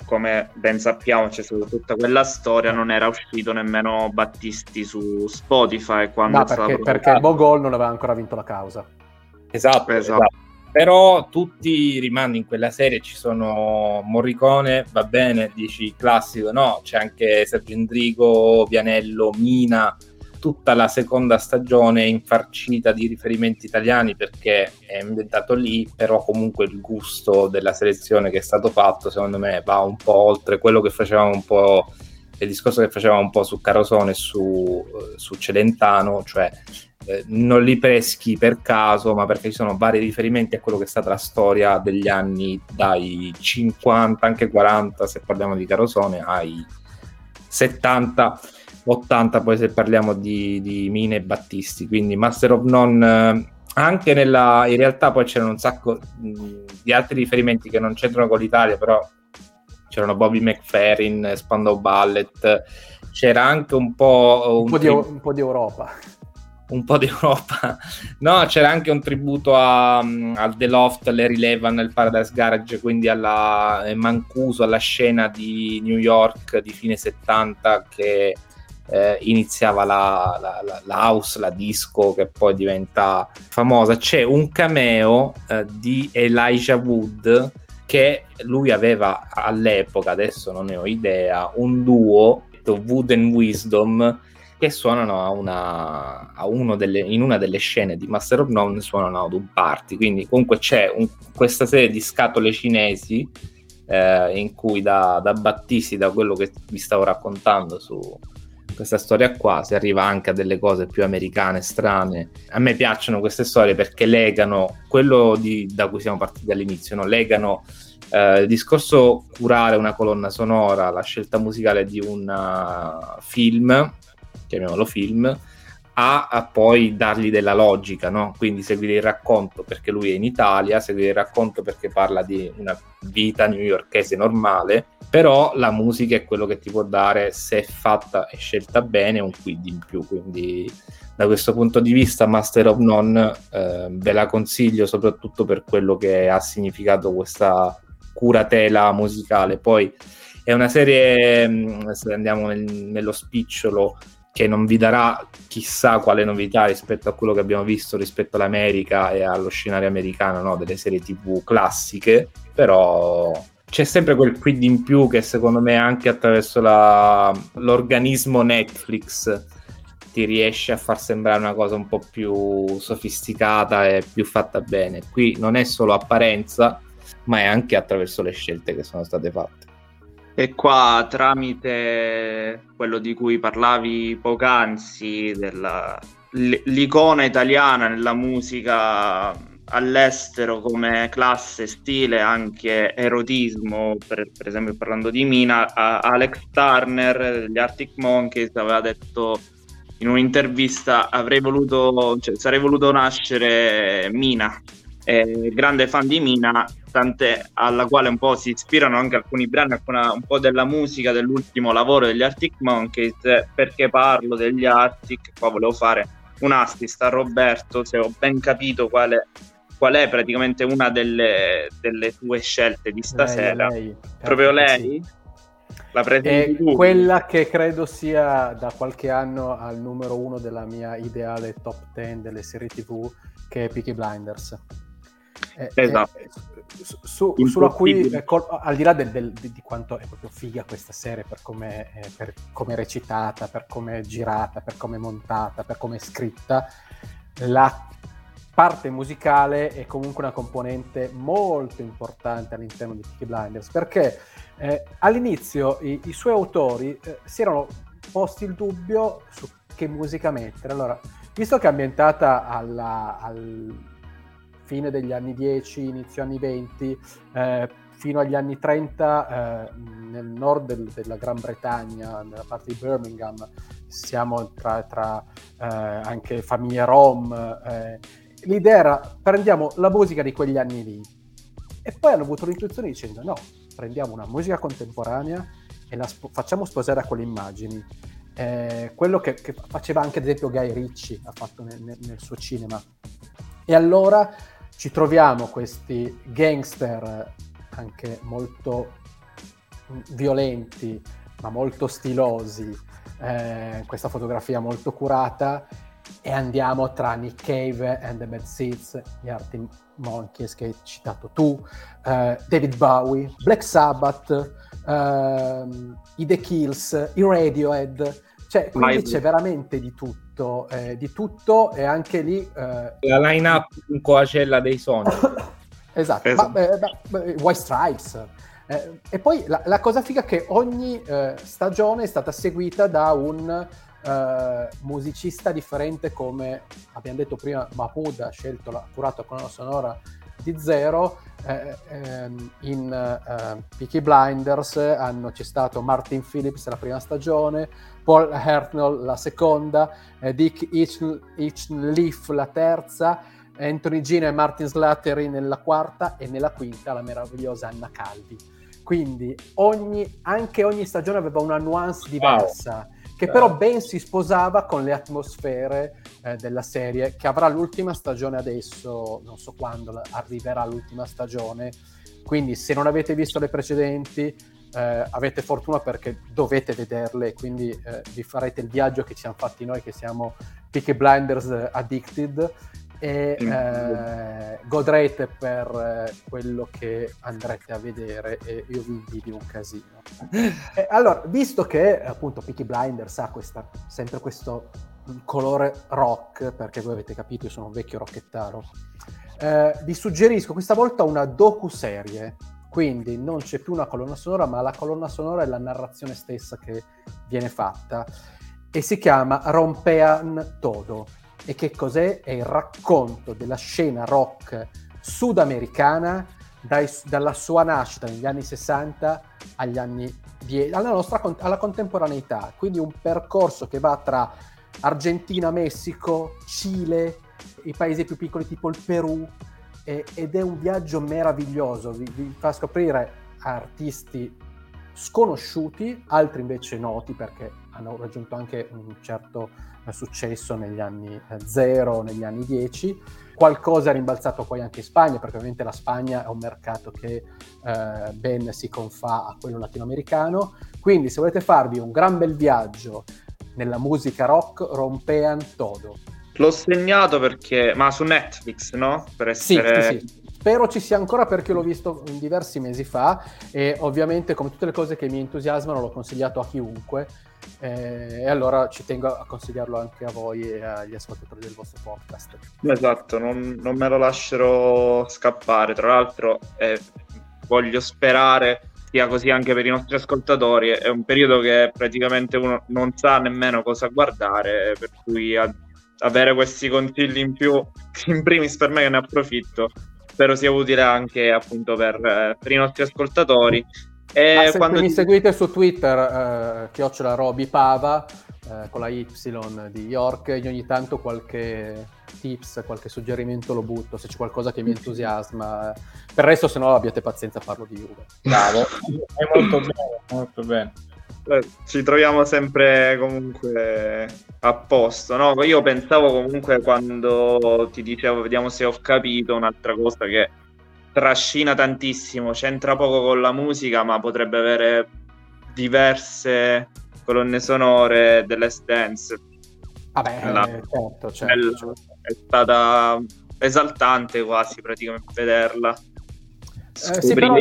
come ben sappiamo c'è stata tutta quella storia, non era uscito nemmeno Battisti su Spotify quando perché il Mogol non aveva ancora vinto la causa. Esatto. Però tutti rimandi in quella serie, ci sono Morricone, va bene, dici classico, no? C'è anche Sergio Endrigo, Vianello, Mina, tutta la seconda stagione è infarcita di riferimenti italiani perché è inventato lì, però comunque il gusto della selezione che è stato fatto, secondo me, va un po' oltre quello che facevamo un po', il discorso che facevamo un po' su Carosone e su Celentano, cioè... non li peschi per caso, ma perché ci sono vari riferimenti a quello che è stata la storia degli anni dai 50, anche 40 se parliamo di Carosone, ai 70, 80 poi se parliamo di Mina e Battisti. Quindi Master of None, anche in realtà poi c'erano un sacco di altri riferimenti che non c'entrano con l'Italia, però c'erano Bobby McFerrin, Spandau Ballet, c'era anche un po' di Europa. Un po' d'Europa, no? C'era anche un tributo al The Loft, Larry Levan, al Paradise Garage, quindi alla Mancuso, alla scena di New York di fine 70 che iniziava la house, la disco, che poi diventa famosa. C'è un cameo di Elijah Wood, che lui aveva all'epoca, adesso non ne ho idea, un duo, Wood and Wisdom, che suonano in una delle scene di Master of None, suonano ad un party. Quindi comunque c'è questa serie di scatole cinesi in cui da Battisti, da quello che vi stavo raccontando su questa storia qua, si arriva anche a delle cose più americane, strane. A me piacciono queste storie perché legano quello da cui siamo partiti all'inizio, no? Legano il discorso curare una colonna sonora, la scelta musicale di un film, chiamiamolo film, a poi dargli della logica, no? Quindi seguire il racconto perché lui è in Italia, seguire il racconto perché parla di una vita newyorkese normale, però la musica è quello che ti può dare, se è fatta e scelta bene, un quid in più. Quindi da questo punto di vista Master of None ve la consiglio soprattutto per quello che ha significato questa curatela musicale. Poi è una serie, se andiamo nello spicciolo, che non vi darà chissà quale novità rispetto a quello che abbiamo visto rispetto all'America e allo scenario americano, no? Delle serie TV classiche, però c'è sempre quel quid in più che secondo me anche attraverso l'organismo Netflix ti riesce a far sembrare una cosa un po' più sofisticata e più fatta bene. Qui non è solo apparenza, ma è anche attraverso le scelte che sono state fatte. E qua, tramite quello di cui parlavi poc'anzi, dell'icona italiana nella musica all'estero come classe, stile, anche erotismo, per esempio parlando di Mina, Alex Turner degli Arctic Monkeys aveva detto in un'intervista: sarei voluto nascere Mina. Grande fan di Mina, tante alla quale un po' si ispirano anche alcuni brani, un po' della musica dell'ultimo lavoro degli Arctic Monkeys. Perché parlo degli Arctic? Qua volevo fare un assist a Roberto, se ho ben capito qual è praticamente una delle tue scelte di stasera. Lei. Proprio lei? Sì. La è quella che credo sia da qualche anno al numero 1 della mia ideale top 10 delle serie TV, che è Peaky Blinders. Esatto. Sulla cui, al di là di quanto è proprio figa questa serie per come è recitata, per come è girata, per come è montata, per come è scritta, la parte musicale è comunque una componente molto importante all'interno di Peaky Blinders, perché all'inizio i suoi autori si erano posti il dubbio su che musica mettere. Allora, visto che è ambientata al fine degli anni 10, inizio anni 20, fino agli anni 30 nel nord della Gran Bretagna, nella parte di Birmingham, siamo tra anche famiglie rom, l'idea era: prendiamo la musica di quegli anni lì. E poi hanno avuto l'intuizione dicendo: no, prendiamo una musica contemporanea e la facciamo sposare a quelle immagini. Quello che faceva anche ad esempio Guy Ritchie, ha fatto nel suo cinema. E allora ci troviamo questi gangster anche molto violenti ma molto stilosi, questa fotografia molto curata, e andiamo tra Nick Cave and the Bad Seeds, gli Arctic Monkeys che hai citato tu, David Bowie, Black Sabbath, i The Kills, i Radiohead, cioè quindi c'è veramente di tutto e anche lì la line up in coacella dei sogni. Esatto. Ma White Stripes, e poi la cosa figa è che ogni stagione è stata seguita da un musicista differente, come abbiamo detto prima Mahmood ha scelto curato con una sonora di Zero, in Peaky Blinders c'è stato Martin Phillips la prima stagione, Paul Hartnell la seconda, Dick Hitchliff la terza, Anthony Gino e Martin Slattery nella quarta, e nella quinta la meravigliosa Anna Calvi. Quindi ogni stagione aveva una nuance diversa, che però ben si sposava con le atmosfere della serie, che avrà l'ultima stagione adesso, non so quando arriverà l'ultima stagione, quindi se non avete visto le precedenti avete fortuna, perché dovete vederle, quindi vi farete il viaggio che ci siamo fatti noi, che siamo Peaky Blinders addicted, e godrete per quello che andrete a vedere, e io vi invidio un casino. Allora, visto che appunto Peaky Blinders ha sempre questo colore rock, perché voi avete capito io sono un vecchio rockettaro, vi suggerisco questa volta una docuserie. Quindi non c'è più una colonna sonora, ma la colonna sonora è la narrazione stessa che viene fatta, e si chiama Rompean Todo. E che cos'è? È il racconto della scena rock sudamericana dalla sua nascita negli anni 60 agli anni 10, alla contemporaneità, quindi un percorso che va tra Argentina, Messico, Cile, i paesi più piccoli tipo il Perù, ed è un viaggio meraviglioso, vi fa scoprire artisti sconosciuti, altri invece noti perché hanno raggiunto anche un certo successo negli anni 0, negli anni 10. Qualcosa è rimbalzato poi anche in Spagna, perché ovviamente la Spagna è un mercato che ben si confà a quello latinoamericano. Quindi se volete farvi un gran bel viaggio nella musica rock, rompean todo. L'ho segnato perché... ma su Netflix, no? Per essere... Sì. Spero ci sia ancora perché l'ho visto diversi mesi fa e ovviamente, come tutte le cose che mi entusiasmano, l'ho consigliato a chiunque e allora ci tengo a consigliarlo anche a voi e agli ascoltatori del vostro podcast. Esatto, non me lo lascerò scappare. Tra l'altro voglio sperare sia così anche per i nostri ascoltatori. È un periodo che praticamente uno non sa nemmeno cosa guardare, per cui avere questi consigli in più, in primis per me che ne approfitto, spero sia utile anche appunto per i nostri ascoltatori. E se quando mi seguite su Twitter, @RobyPava, con la Y di York, io ogni tanto qualche tips, qualche suggerimento lo butto, se c'è qualcosa che mi entusiasma. Per il resto, se no, abbiate pazienza, parlo di Juve. Bravo, è molto bene, molto bene. Ci troviamo sempre comunque a posto, no? Io pensavo comunque, quando ti dicevo vediamo se ho capito, un'altra cosa che trascina tantissimo, c'entra poco con la musica ma potrebbe avere diverse colonne sonore delle dance. Vabbè, certo. È stata esaltante quasi praticamente vederla. Sì, però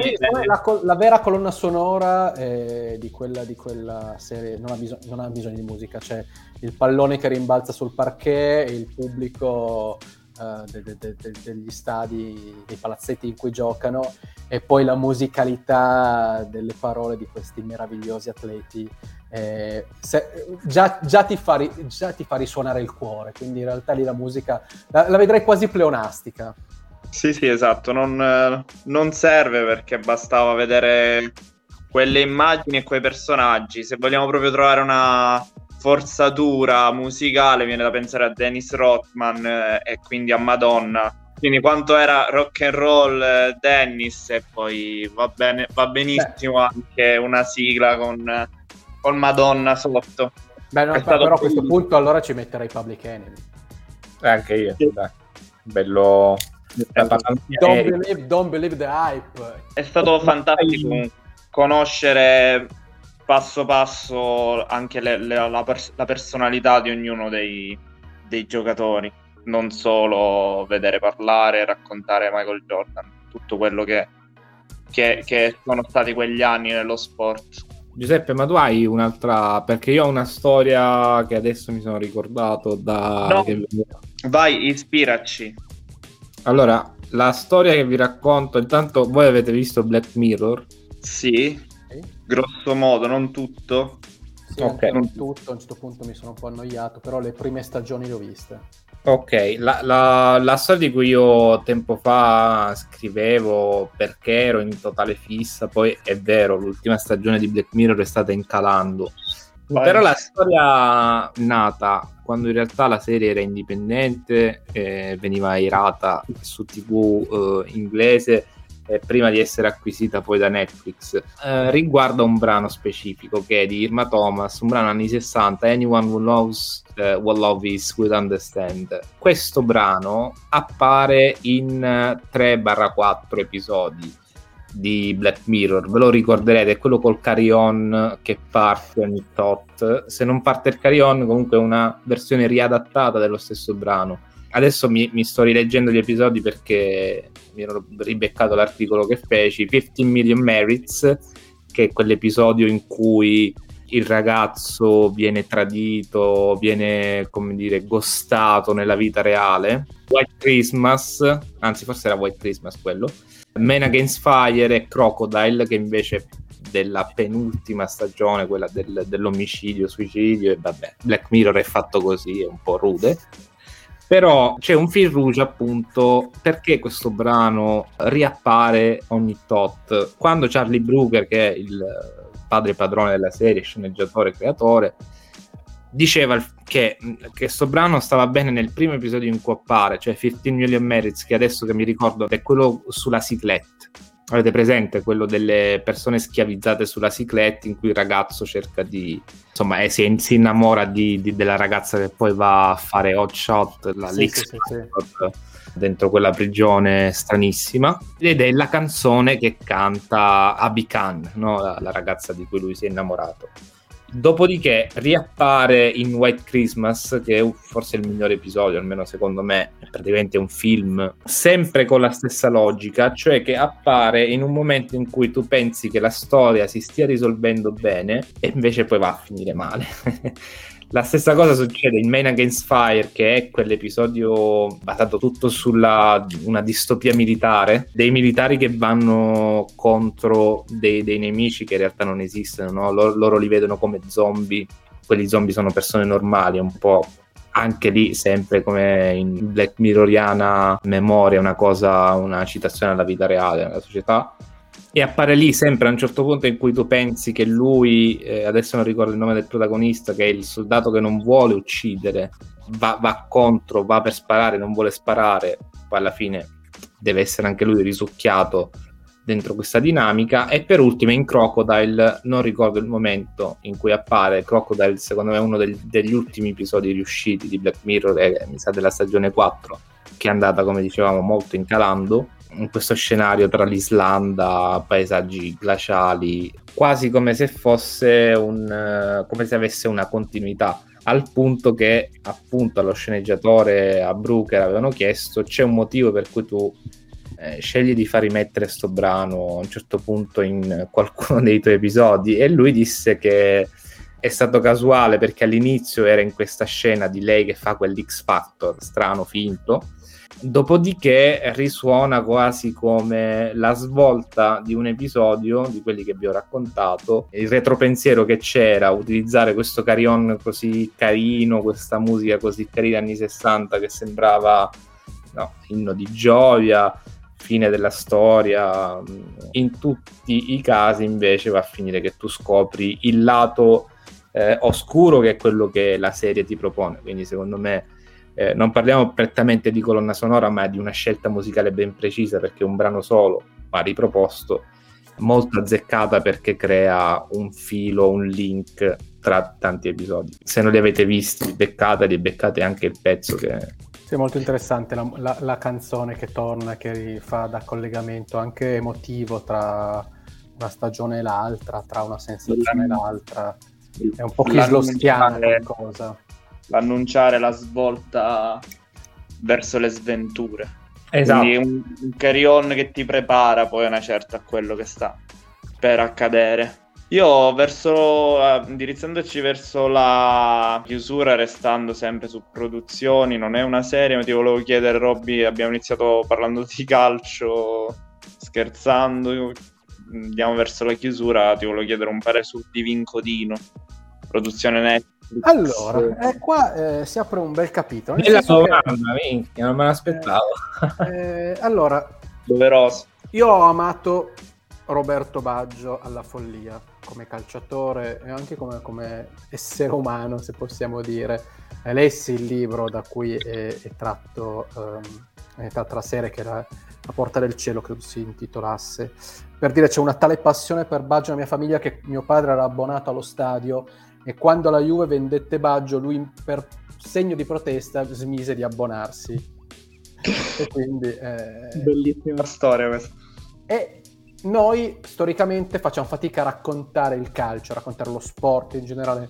la vera colonna sonora di quella serie non ha bisogno di musica. C'è il pallone che rimbalza sul parquet e il pubblico degli stadi, dei palazzetti in cui giocano, e poi la musicalità delle parole di questi meravigliosi atleti. Già ti fa risuonare il cuore, quindi in realtà lì la musica la vedrei quasi pleonastica. Sì, esatto, non serve, perché bastava vedere quelle immagini e quei personaggi. Se vogliamo proprio trovare una forzatura musicale, viene da pensare a Dennis Rodman e quindi a Madonna. Quindi quanto era rock and roll Dennis, e poi va benissimo anche una sigla con Madonna sotto. Beh, no, però a questo punto allora ci metterei Public Enemy. Anche io, sì. Dai. Bello... Don't believe the hype. È stato fantastico conoscere passo passo anche la personalità di ognuno dei giocatori, non solo vedere parlare, raccontare Michael Jordan, tutto quello che sono stati quegli anni nello sport. Giuseppe, ma tu hai un'altra? Perché io ho una storia che adesso mi sono ricordato vai, ispiraci. Allora, la storia che vi racconto, intanto voi avete visto Black Mirror? Sì, grosso modo, non tutto. Sì, okay. Non tutto, a un certo punto mi sono un po' annoiato, però le prime stagioni le ho viste. Ok, la storia di cui io tempo fa scrivevo perché ero in totale fissa, poi è vero, l'ultima stagione di Black Mirror è stata incalando. Però la storia nata quando in realtà la serie era indipendente, veniva airata su TV inglese prima di essere acquisita poi da Netflix. Riguarda un brano specifico che è di Irma Thomas, un brano anni 60, Anyone Who Knows What Love Is Will Understand. Questo brano appare in 3-4 episodi di Black Mirror, ve lo ricorderete, è quello col carillon che parte ogni tot. Se non parte il carillon, comunque è una versione riadattata dello stesso brano. Adesso mi sto rileggendo gli episodi perché mi ero ribeccato l'articolo che feci, 15 Million Merits, che è quell'episodio in cui il ragazzo viene tradito, viene, come dire, ghostato nella vita reale. White Christmas, anzi forse era White Christmas quello, Men Against Fire e Crocodile, che invece della penultima stagione, quella dell'omicidio, suicidio, e vabbè, Black Mirror è fatto così, è un po' rude. Però c'è un fil rouge, appunto, perché questo brano riappare ogni tot. Quando Charlie Brooker, che è il padre padrone della serie, sceneggiatore e creatore, diceva che sto brano stava bene nel primo episodio in cui appare, cioè 15 Million Merits, che adesso che mi ricordo è quello sulla cyclette, Avete presente quello delle persone schiavizzate sulla cicletta, in cui il ragazzo cerca di, insomma, si innamora della ragazza che poi va a fare Hot Shot, la dentro quella prigione stranissima, ed è la canzone che canta Abi Khan, no? La ragazza di cui lui si è innamorato. Dopodiché riappare in White Christmas, che è forse il miglior episodio, almeno secondo me, è praticamente un film, sempre con la stessa logica, cioè che appare in un momento in cui tu pensi che la storia si stia risolvendo bene e invece poi va a finire male. La stessa cosa succede in Man Against Fire, che è quell'episodio basato tutto sulla una distopia militare, dei militari che vanno contro dei nemici che in realtà non esistono, no? Loro li vedono come zombie, quelli zombie sono persone normali, un po' anche lì sempre come in Black Mirroriana memoria, una citazione alla vita reale, alla società. E appare lì sempre a un certo punto in cui tu pensi che lui, adesso non ricordo il nome del protagonista, che è il soldato che non vuole uccidere, va contro, va per sparare, non vuole sparare, poi alla fine deve essere anche lui risucchiato dentro questa dinamica. E per ultimo in Crocodile, non ricordo il momento in cui appare Crocodile, secondo me è uno degli ultimi episodi riusciti di Black Mirror, mi sa della stagione 4, che è andata, come dicevamo, molto incalando, in questo scenario tra l'Islanda, paesaggi glaciali, quasi come se fosse come se avesse una continuità, al punto che appunto allo sceneggiatore, a Brooker, avevano chiesto: c'è un motivo per cui tu scegli di far rimettere sto brano a un certo punto in qualcuno dei tuoi episodi? E lui disse che è stato casuale, perché all'inizio era in questa scena di lei che fa quell'X Factor strano, finto, dopodiché risuona quasi come la svolta di un episodio di quelli che vi ho raccontato, il retropensiero che c'era, utilizzare questo carillon così carino, questa musica così carina anni 60 che sembrava, no, inno di gioia, fine della storia. In tutti i casi invece va a finire che tu scopri il lato oscuro, che è quello che la serie ti propone. Quindi secondo me non parliamo prettamente di colonna sonora, ma di una scelta musicale ben precisa, perché un brano solo va riproposto, molto azzeccata, perché crea un filo, un link tra tanti episodi. Se non li avete visti, beccate anche il pezzo che... Sì, è molto interessante la canzone che torna, che fa da collegamento anche emotivo tra una stagione e l'altra, tra una sensazione e l'altra. È un po' chislostiana qualcosa. L'annunciare la svolta verso le sventure. Esatto. Quindi un carry-on che ti prepara poi una certa a quello che sta per accadere. Io indirizzandoci verso la chiusura, restando sempre su produzioni, non è una serie, ma ti volevo chiedere, Robby, abbiamo iniziato parlando di calcio, scherzando, andiamo verso la chiusura, ti volevo chiedere un parere su Divin Codino, produzione Netflix. Allora, qua si apre un bel capitolo. Nella domanda, minchia, non me l'aspettavo. Allora, doveroso. Io ho amato Roberto Baggio alla follia, come calciatore e anche come essere umano, se possiamo dire. Lessi il libro da cui è tratto, la serie, che era La Porta del Cielo, credo si intitolasse. Per dire, c'è una tale passione per Baggio nella mia famiglia che mio padre era abbonato allo stadio, e quando la Juve vendette Baggio, lui per segno di protesta smise di abbonarsi. E quindi bellissima storia questa. E noi storicamente facciamo fatica a raccontare il calcio, a raccontare lo sport in generale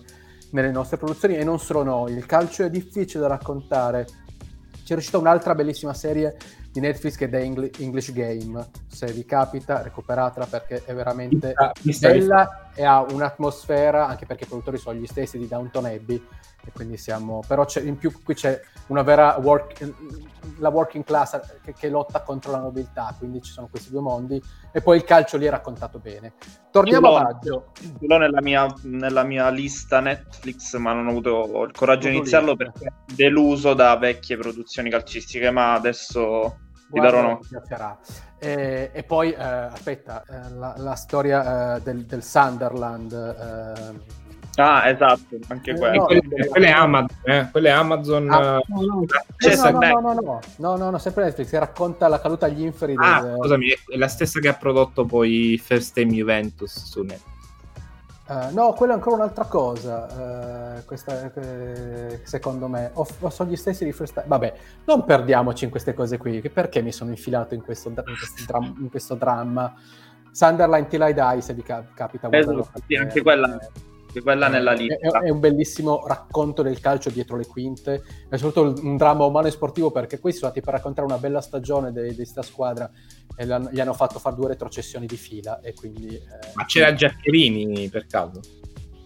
nelle nostre produzioni, e non solo noi, il calcio è difficile da raccontare. C'è riuscita un'altra bellissima serie di Netflix che è The English Game, se vi capita recuperatela, perché è veramente bella e ha un'atmosfera, anche perché i produttori sono gli stessi di Downton Abbey, e quindi però c'è, in più qui c'è una vera la working class che lotta contro la nobiltà, quindi ci sono questi due mondi, e poi il calcio lì è raccontato bene. Torniamo a Baggio. Nella mia lista Netflix, ma non ho avuto il coraggio di iniziarlo perché deluso da vecchie produzioni calcistiche, ma adesso ti darò no. E poi la storia del Sunderland Ah, esatto, anche quello. No, quelle Amazon, quelle Amazon. Ah, no, sempre Netflix, che racconta la caduta agli inferi. Scusami, è la stessa che ha prodotto poi First Time Juventus su Netflix. No, quello è ancora un'altra cosa. Questa, secondo me, sono gli stessi di First Time. Vabbè, non perdiamoci in queste cose qui. Perché mi sono infilato in questo dramma? Sunderland Till I Die, se vi capita. Sì, anche quella. Quella nella lista è un bellissimo racconto del calcio dietro le quinte, è soprattutto un dramma umano e sportivo, perché questi sono andati per raccontare una bella stagione di questa squadra e gli hanno fatto fare 2 retrocessioni di fila, e quindi ma c'era Giaccherini per caso?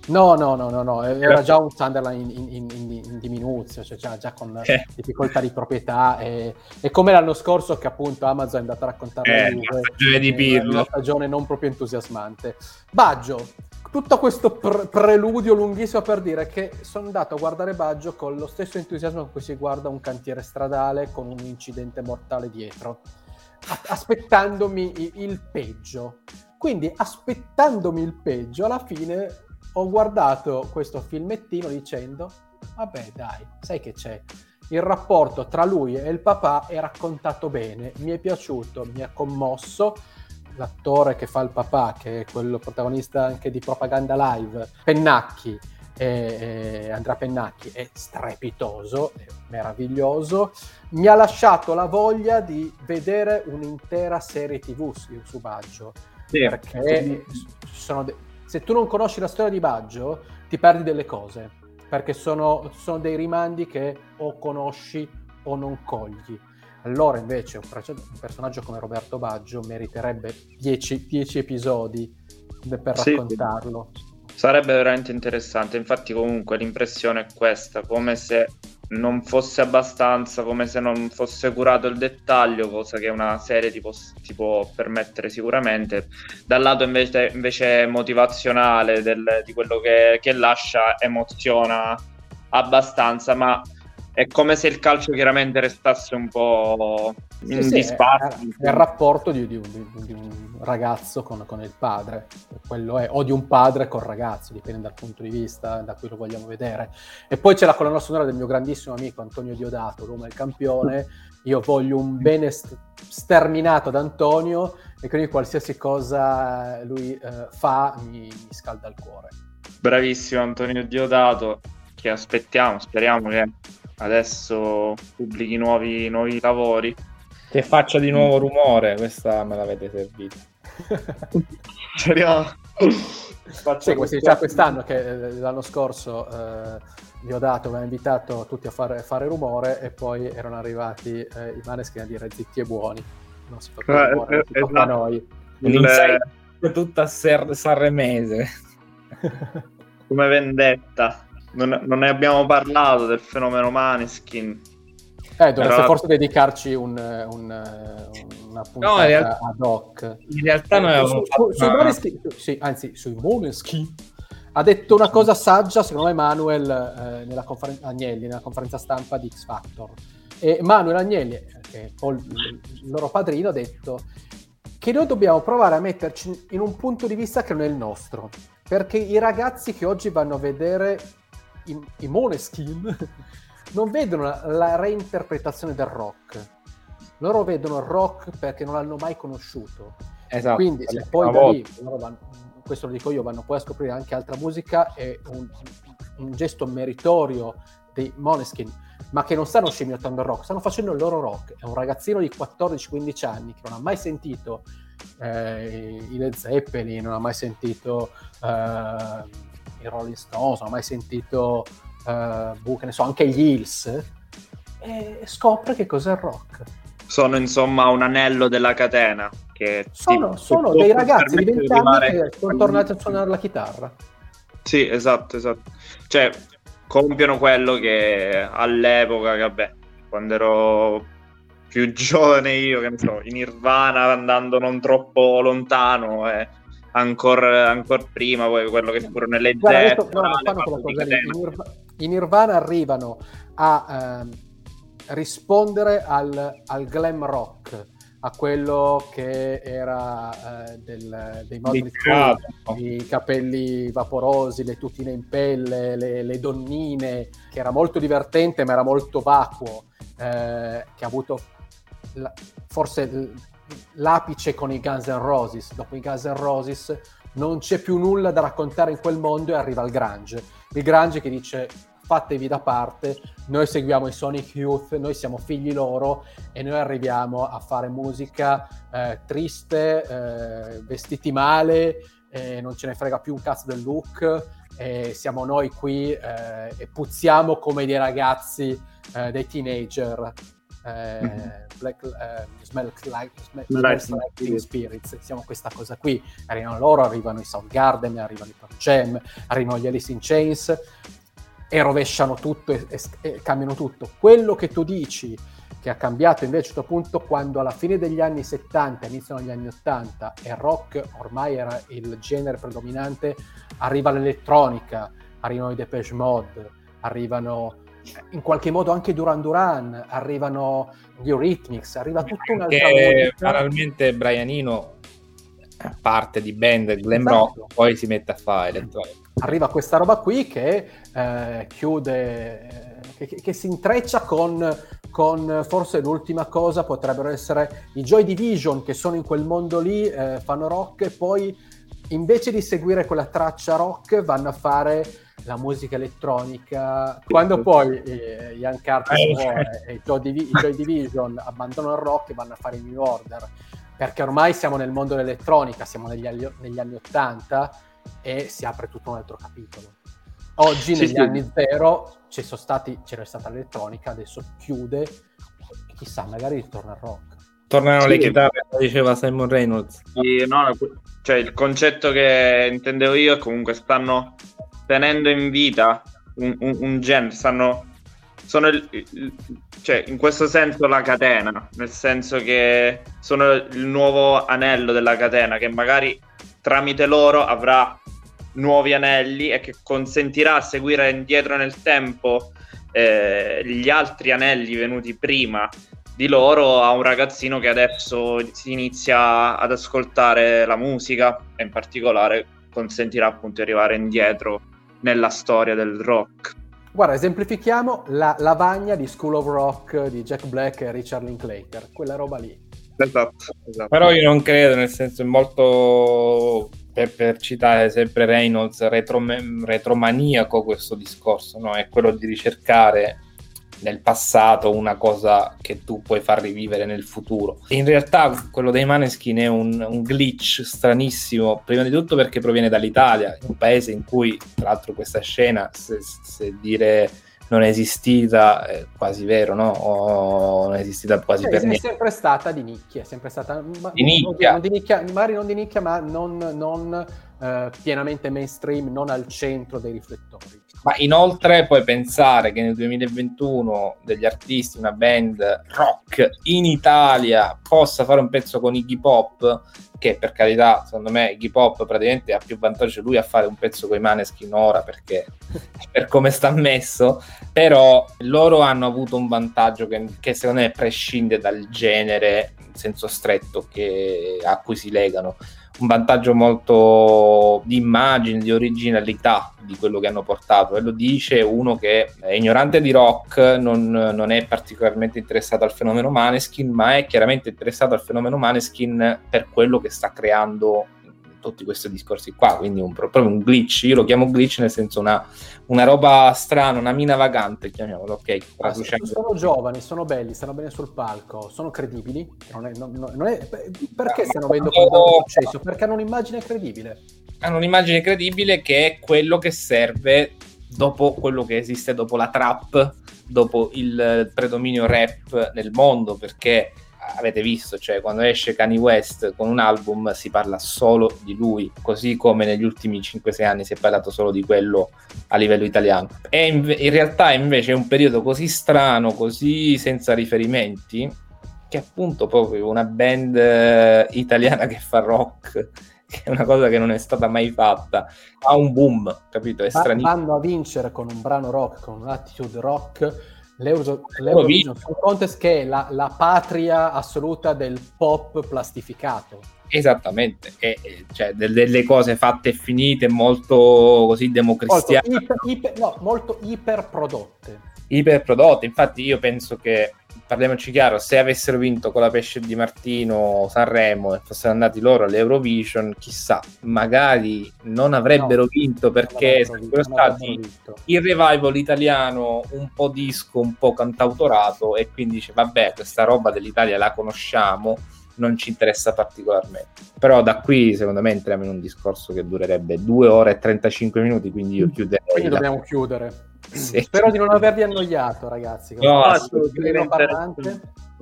No, era già un Sunderland in diminuzio, cioè già con difficoltà di proprietà, e come l'anno scorso che appunto Amazon è andata a raccontare una stagione non proprio entusiasmante. Baggio, tutto questo preludio lunghissimo per dire che sono andato a guardare Baggio con lo stesso entusiasmo con cui si guarda un cantiere stradale con un incidente mortale dietro, aspettandomi il peggio. Quindi aspettandomi il peggio, alla fine ho guardato questo filmettino dicendo vabbè dai, sai che c'è, il rapporto tra lui e il papà è raccontato bene, mi è piaciuto, mi ha commosso. L'attore che fa il papà, che è quello protagonista anche di Propaganda Live, Pennacchi, Andrea Pennacchi, è strepitoso, è meraviglioso. Mi ha lasciato la voglia di vedere un'intera serie TV su Baggio, perché se tu non conosci la storia di Baggio ti perdi delle cose, perché sono dei rimandi che o conosci o non cogli. Allora invece un personaggio come Roberto Baggio meriterebbe 10 episodi per raccontarlo. Sarebbe veramente interessante. Infatti comunque l'impressione è questa, come se non fosse abbastanza, come se non fosse curato il dettaglio, cosa che una serie ti può permettere sicuramente. Dal lato invece motivazionale di quello che lascia, emoziona abbastanza, ma è come se il calcio chiaramente restasse un po' in disparte. È il rapporto di un ragazzo con il padre, quello è, o di un padre col ragazzo, dipende dal punto di vista da cui lo vogliamo vedere. E poi c'è la colonna sonora del mio grandissimo amico Antonio Diodato, Roma è il campione, io voglio un bene sterminato ad Antonio, e quindi qualsiasi cosa lui fa mi scalda il cuore. Bravissimo Antonio Diodato, che aspettiamo, speriamo che adesso pubblichi nuovi lavori, che faccia di nuovo rumore. Questa me l'avete servita. Quest'anno, che l'anno scorso Diodato mi ha invitato tutti a fare rumore, e poi erano arrivati i Maneskin a dire zitti e buoni, non si fa rumore, esatto. Da noi tutta sanremese come vendetta. Non ne abbiamo parlato del fenomeno Maneskin. Dovreste forse dedicarci una puntata ad hoc. In realtà noi avevamo fatto sui Maneskin, sui Maneskin. Ha detto una cosa saggia, secondo me, Manuel Agnelli nella conferenza stampa di X Factor. E Manuel Agnelli, che è il loro padrino, ha detto che noi dobbiamo provare a metterci in un punto di vista che non è il nostro, perché i ragazzi che oggi vanno a vedere i Måneskin non vedono la reinterpretazione del rock, loro vedono il rock perché non l'hanno mai conosciuto. Esatto, quindi se poi da lì questo lo dico io, vanno poi a scoprire anche altra musica, è un gesto meritorio dei Måneskin, ma che non stanno scimmiottando il rock, stanno facendo il loro rock. È un ragazzino di 14-15 anni che non ha mai sentito i Led Zeppelin, non ha mai sentito i Rolling Stones, non ho mai sentito che ne so, anche gli Hills, e scopre che cos'è il rock. Sono insomma un anello della catena, che sono dei ragazzi di 20 anni che sono tornati a suonare la chitarra. Sì, esatto, cioè compiono quello che all'epoca, vabbè, quando ero più giovane io, che ne so, in Nirvana, andando non troppo lontano, ancora prima, poi quello che furono le Zepp. In Nirvana arrivano a rispondere al glam rock, a quello che era dei modi i capelli vaporosi, le tutine in pelle, le donnine, che era molto divertente ma era molto vacuo, che ha avuto forse l'apice con i Guns N' Roses. Dopo i Guns N' Roses non c'è più nulla da raccontare in quel mondo e arriva il grunge. Il grunge che dice: fatevi da parte, noi seguiamo i Sonic Youth, noi siamo figli loro e noi arriviamo a fare musica triste, vestiti male, non ce ne frega più un cazzo del look, siamo noi qui e puzziamo come dei ragazzi, dei teenager. Smells Like Teen Spirit. Siamo questa cosa qui. Arrivano loro, arrivano i Soundgarden, arrivano i Pearl Jam, arrivano gli Alice in Chains e rovesciano tutto e cambiano tutto. Quello che tu dici che ha cambiato invece, appunto, quando alla fine degli anni 70 iniziano gli anni 80 e rock ormai era il genere predominante, arriva l'elettronica, arrivano i Depeche Mode, arrivano in qualche modo anche Duran Duran, arrivano gli Eurythmics, arriva tutta un'altra musica. Banalmente Brian Eno parte di band glam rock, poi si mette a fare elettronica. Arriva questa roba qui che chiude, che si intreccia con forse l'ultima cosa potrebbero essere i Joy Division, che sono in quel mondo lì, fanno rock e poi invece di seguire quella traccia rock vanno a fare la musica elettronica. Quando poi Ian Carter muore e i Joy Division abbandonano il rock e vanno a fare il New Order, perché ormai siamo nel mondo dell'elettronica, siamo negli anni 80 e si apre tutto un altro capitolo. Oggi anni zero c'era stata l'elettronica, adesso chiude e chissà, magari ritorna il rock. Tornano le chitarre, diceva Simon Reynolds. Sì, no, cioè il concetto che intendevo io è comunque stanno tenendo in vita un genere, cioè in questo senso la catena, nel senso che sono il nuovo anello della catena che magari tramite loro avrà nuovi anelli e che consentirà a seguire indietro nel tempo gli altri anelli venuti prima di loro a un ragazzino che adesso si inizia ad ascoltare la musica, e in particolare consentirà appunto di arrivare indietro nella storia del rock. Guarda, esemplifichiamo la lavagna di School of Rock di Jack Black e Richard Linklater, quella roba lì. Esatto. Però io non credo, nel senso è molto, per citare sempre Reynolds, retromaniaco questo discorso, no? È quello di ricercare nel passato una cosa che tu puoi far rivivere nel futuro. In realtà quello dei Maneskin è un glitch stranissimo, prima di tutto perché proviene dall'Italia, un paese in cui tra l'altro questa scena, se dire non è esistita è quasi vero, no? O non è esistita quasi per niente. È sempre stata di nicchia, è sempre stata di nicchia. Non pienamente mainstream, non al centro dei riflettori. Ma inoltre puoi pensare che nel 2021 degli artisti, una band rock in Italia possa fare un pezzo con Iggy Pop, che per carità secondo me Iggy Pop praticamente ha più vantaggio lui a fare un pezzo con i Maneskin ora, perché per come sta messo, però loro hanno avuto un vantaggio che secondo me prescinde dal genere in senso stretto a cui si legano, un vantaggio molto di immagine, di originalità di quello che hanno portato, e lo dice uno che è ignorante di rock, non è particolarmente interessato al fenomeno Maneskin, ma è chiaramente interessato al fenomeno Maneskin per quello che sta creando tutti questi discorsi qua, quindi proprio un glitch, io lo chiamo glitch nel senso una roba strana, una mina vagante, chiamiamolo, ok? Sono giovani, sono belli, stanno bene sul palco, sono credibili, perché stanno avendo tanto successo? Perché hanno un'immagine credibile. Hanno un'immagine credibile che è quello che serve dopo quello che esiste, dopo la trap, dopo il predominio rap nel mondo, perché avete visto, cioè quando esce Kanye West con un album si parla solo di lui, così come negli ultimi 5-6 anni si è parlato solo di quello a livello italiano. E in realtà invece è un periodo così strano, così senza riferimenti, che appunto proprio una band italiana che fa rock, che è una cosa che non è stata mai fatta, ha un boom, capito? È stranissimo. Vanno a vincere con un brano rock, con un'attitude rock l'Eurovision Song Contest, che è la patria assoluta del pop plastificato. Esattamente, cioè delle cose fatte e finite, molto così democristiane, molto iperprodotte. Infatti io penso che, parliamoci chiaro, se avessero vinto Colapesce Dimartino Sanremo e fossero andati loro all'Eurovision, chissà, magari non avrebbero vinto, perché sarebbero stati il revival italiano un po' disco, un po' cantautorato, e quindi dice vabbè, questa roba dell'Italia la conosciamo, non ci interessa particolarmente. Però da qui secondo me entriamo in un discorso che durerebbe 2 ore e 35 minuti, quindi io chiuderei. Quindi dobbiamo chiudere. Sì. Spero di non avervi annoiato, ragazzi. No, è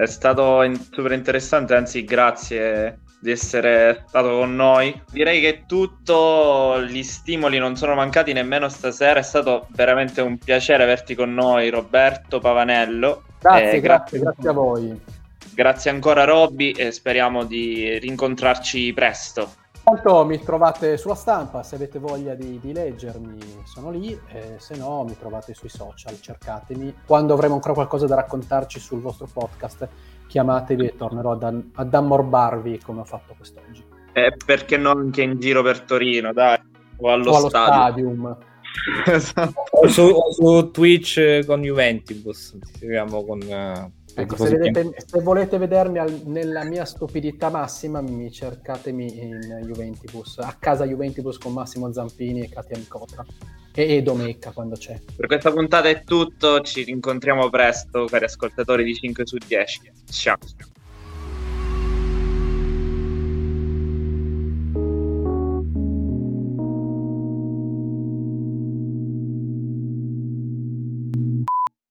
stato super interessante, anzi grazie di essere stato con noi. Direi che tutto, gli stimoli non sono mancati nemmeno stasera, è stato veramente un piacere averti con noi, Roberto Pavanello. Grazie a voi. Grazie ancora Robby, e speriamo di rincontrarci presto. Tanto mi trovate sulla stampa, se avete voglia di leggermi sono lì, se no mi trovate sui social, cercatemi. Quando avremo ancora qualcosa da raccontarci sul vostro podcast, chiamatevi e tornerò ad ammorbarvi come ho fatto quest'oggi. Perché non anche in giro per Torino, dai, o allo Stadium. su Twitch con Juventus, ci seguiamo con... Ecco, se volete vedermi nella mia stupidità massima, mi cercatemi in Juventus, a casa Juventus con Massimo Zampini e Katia Micotra e Domecca quando c'è. Per questa puntata è tutto, ci rincontriamo presto, cari ascoltatori di 5 su 10. Ciao.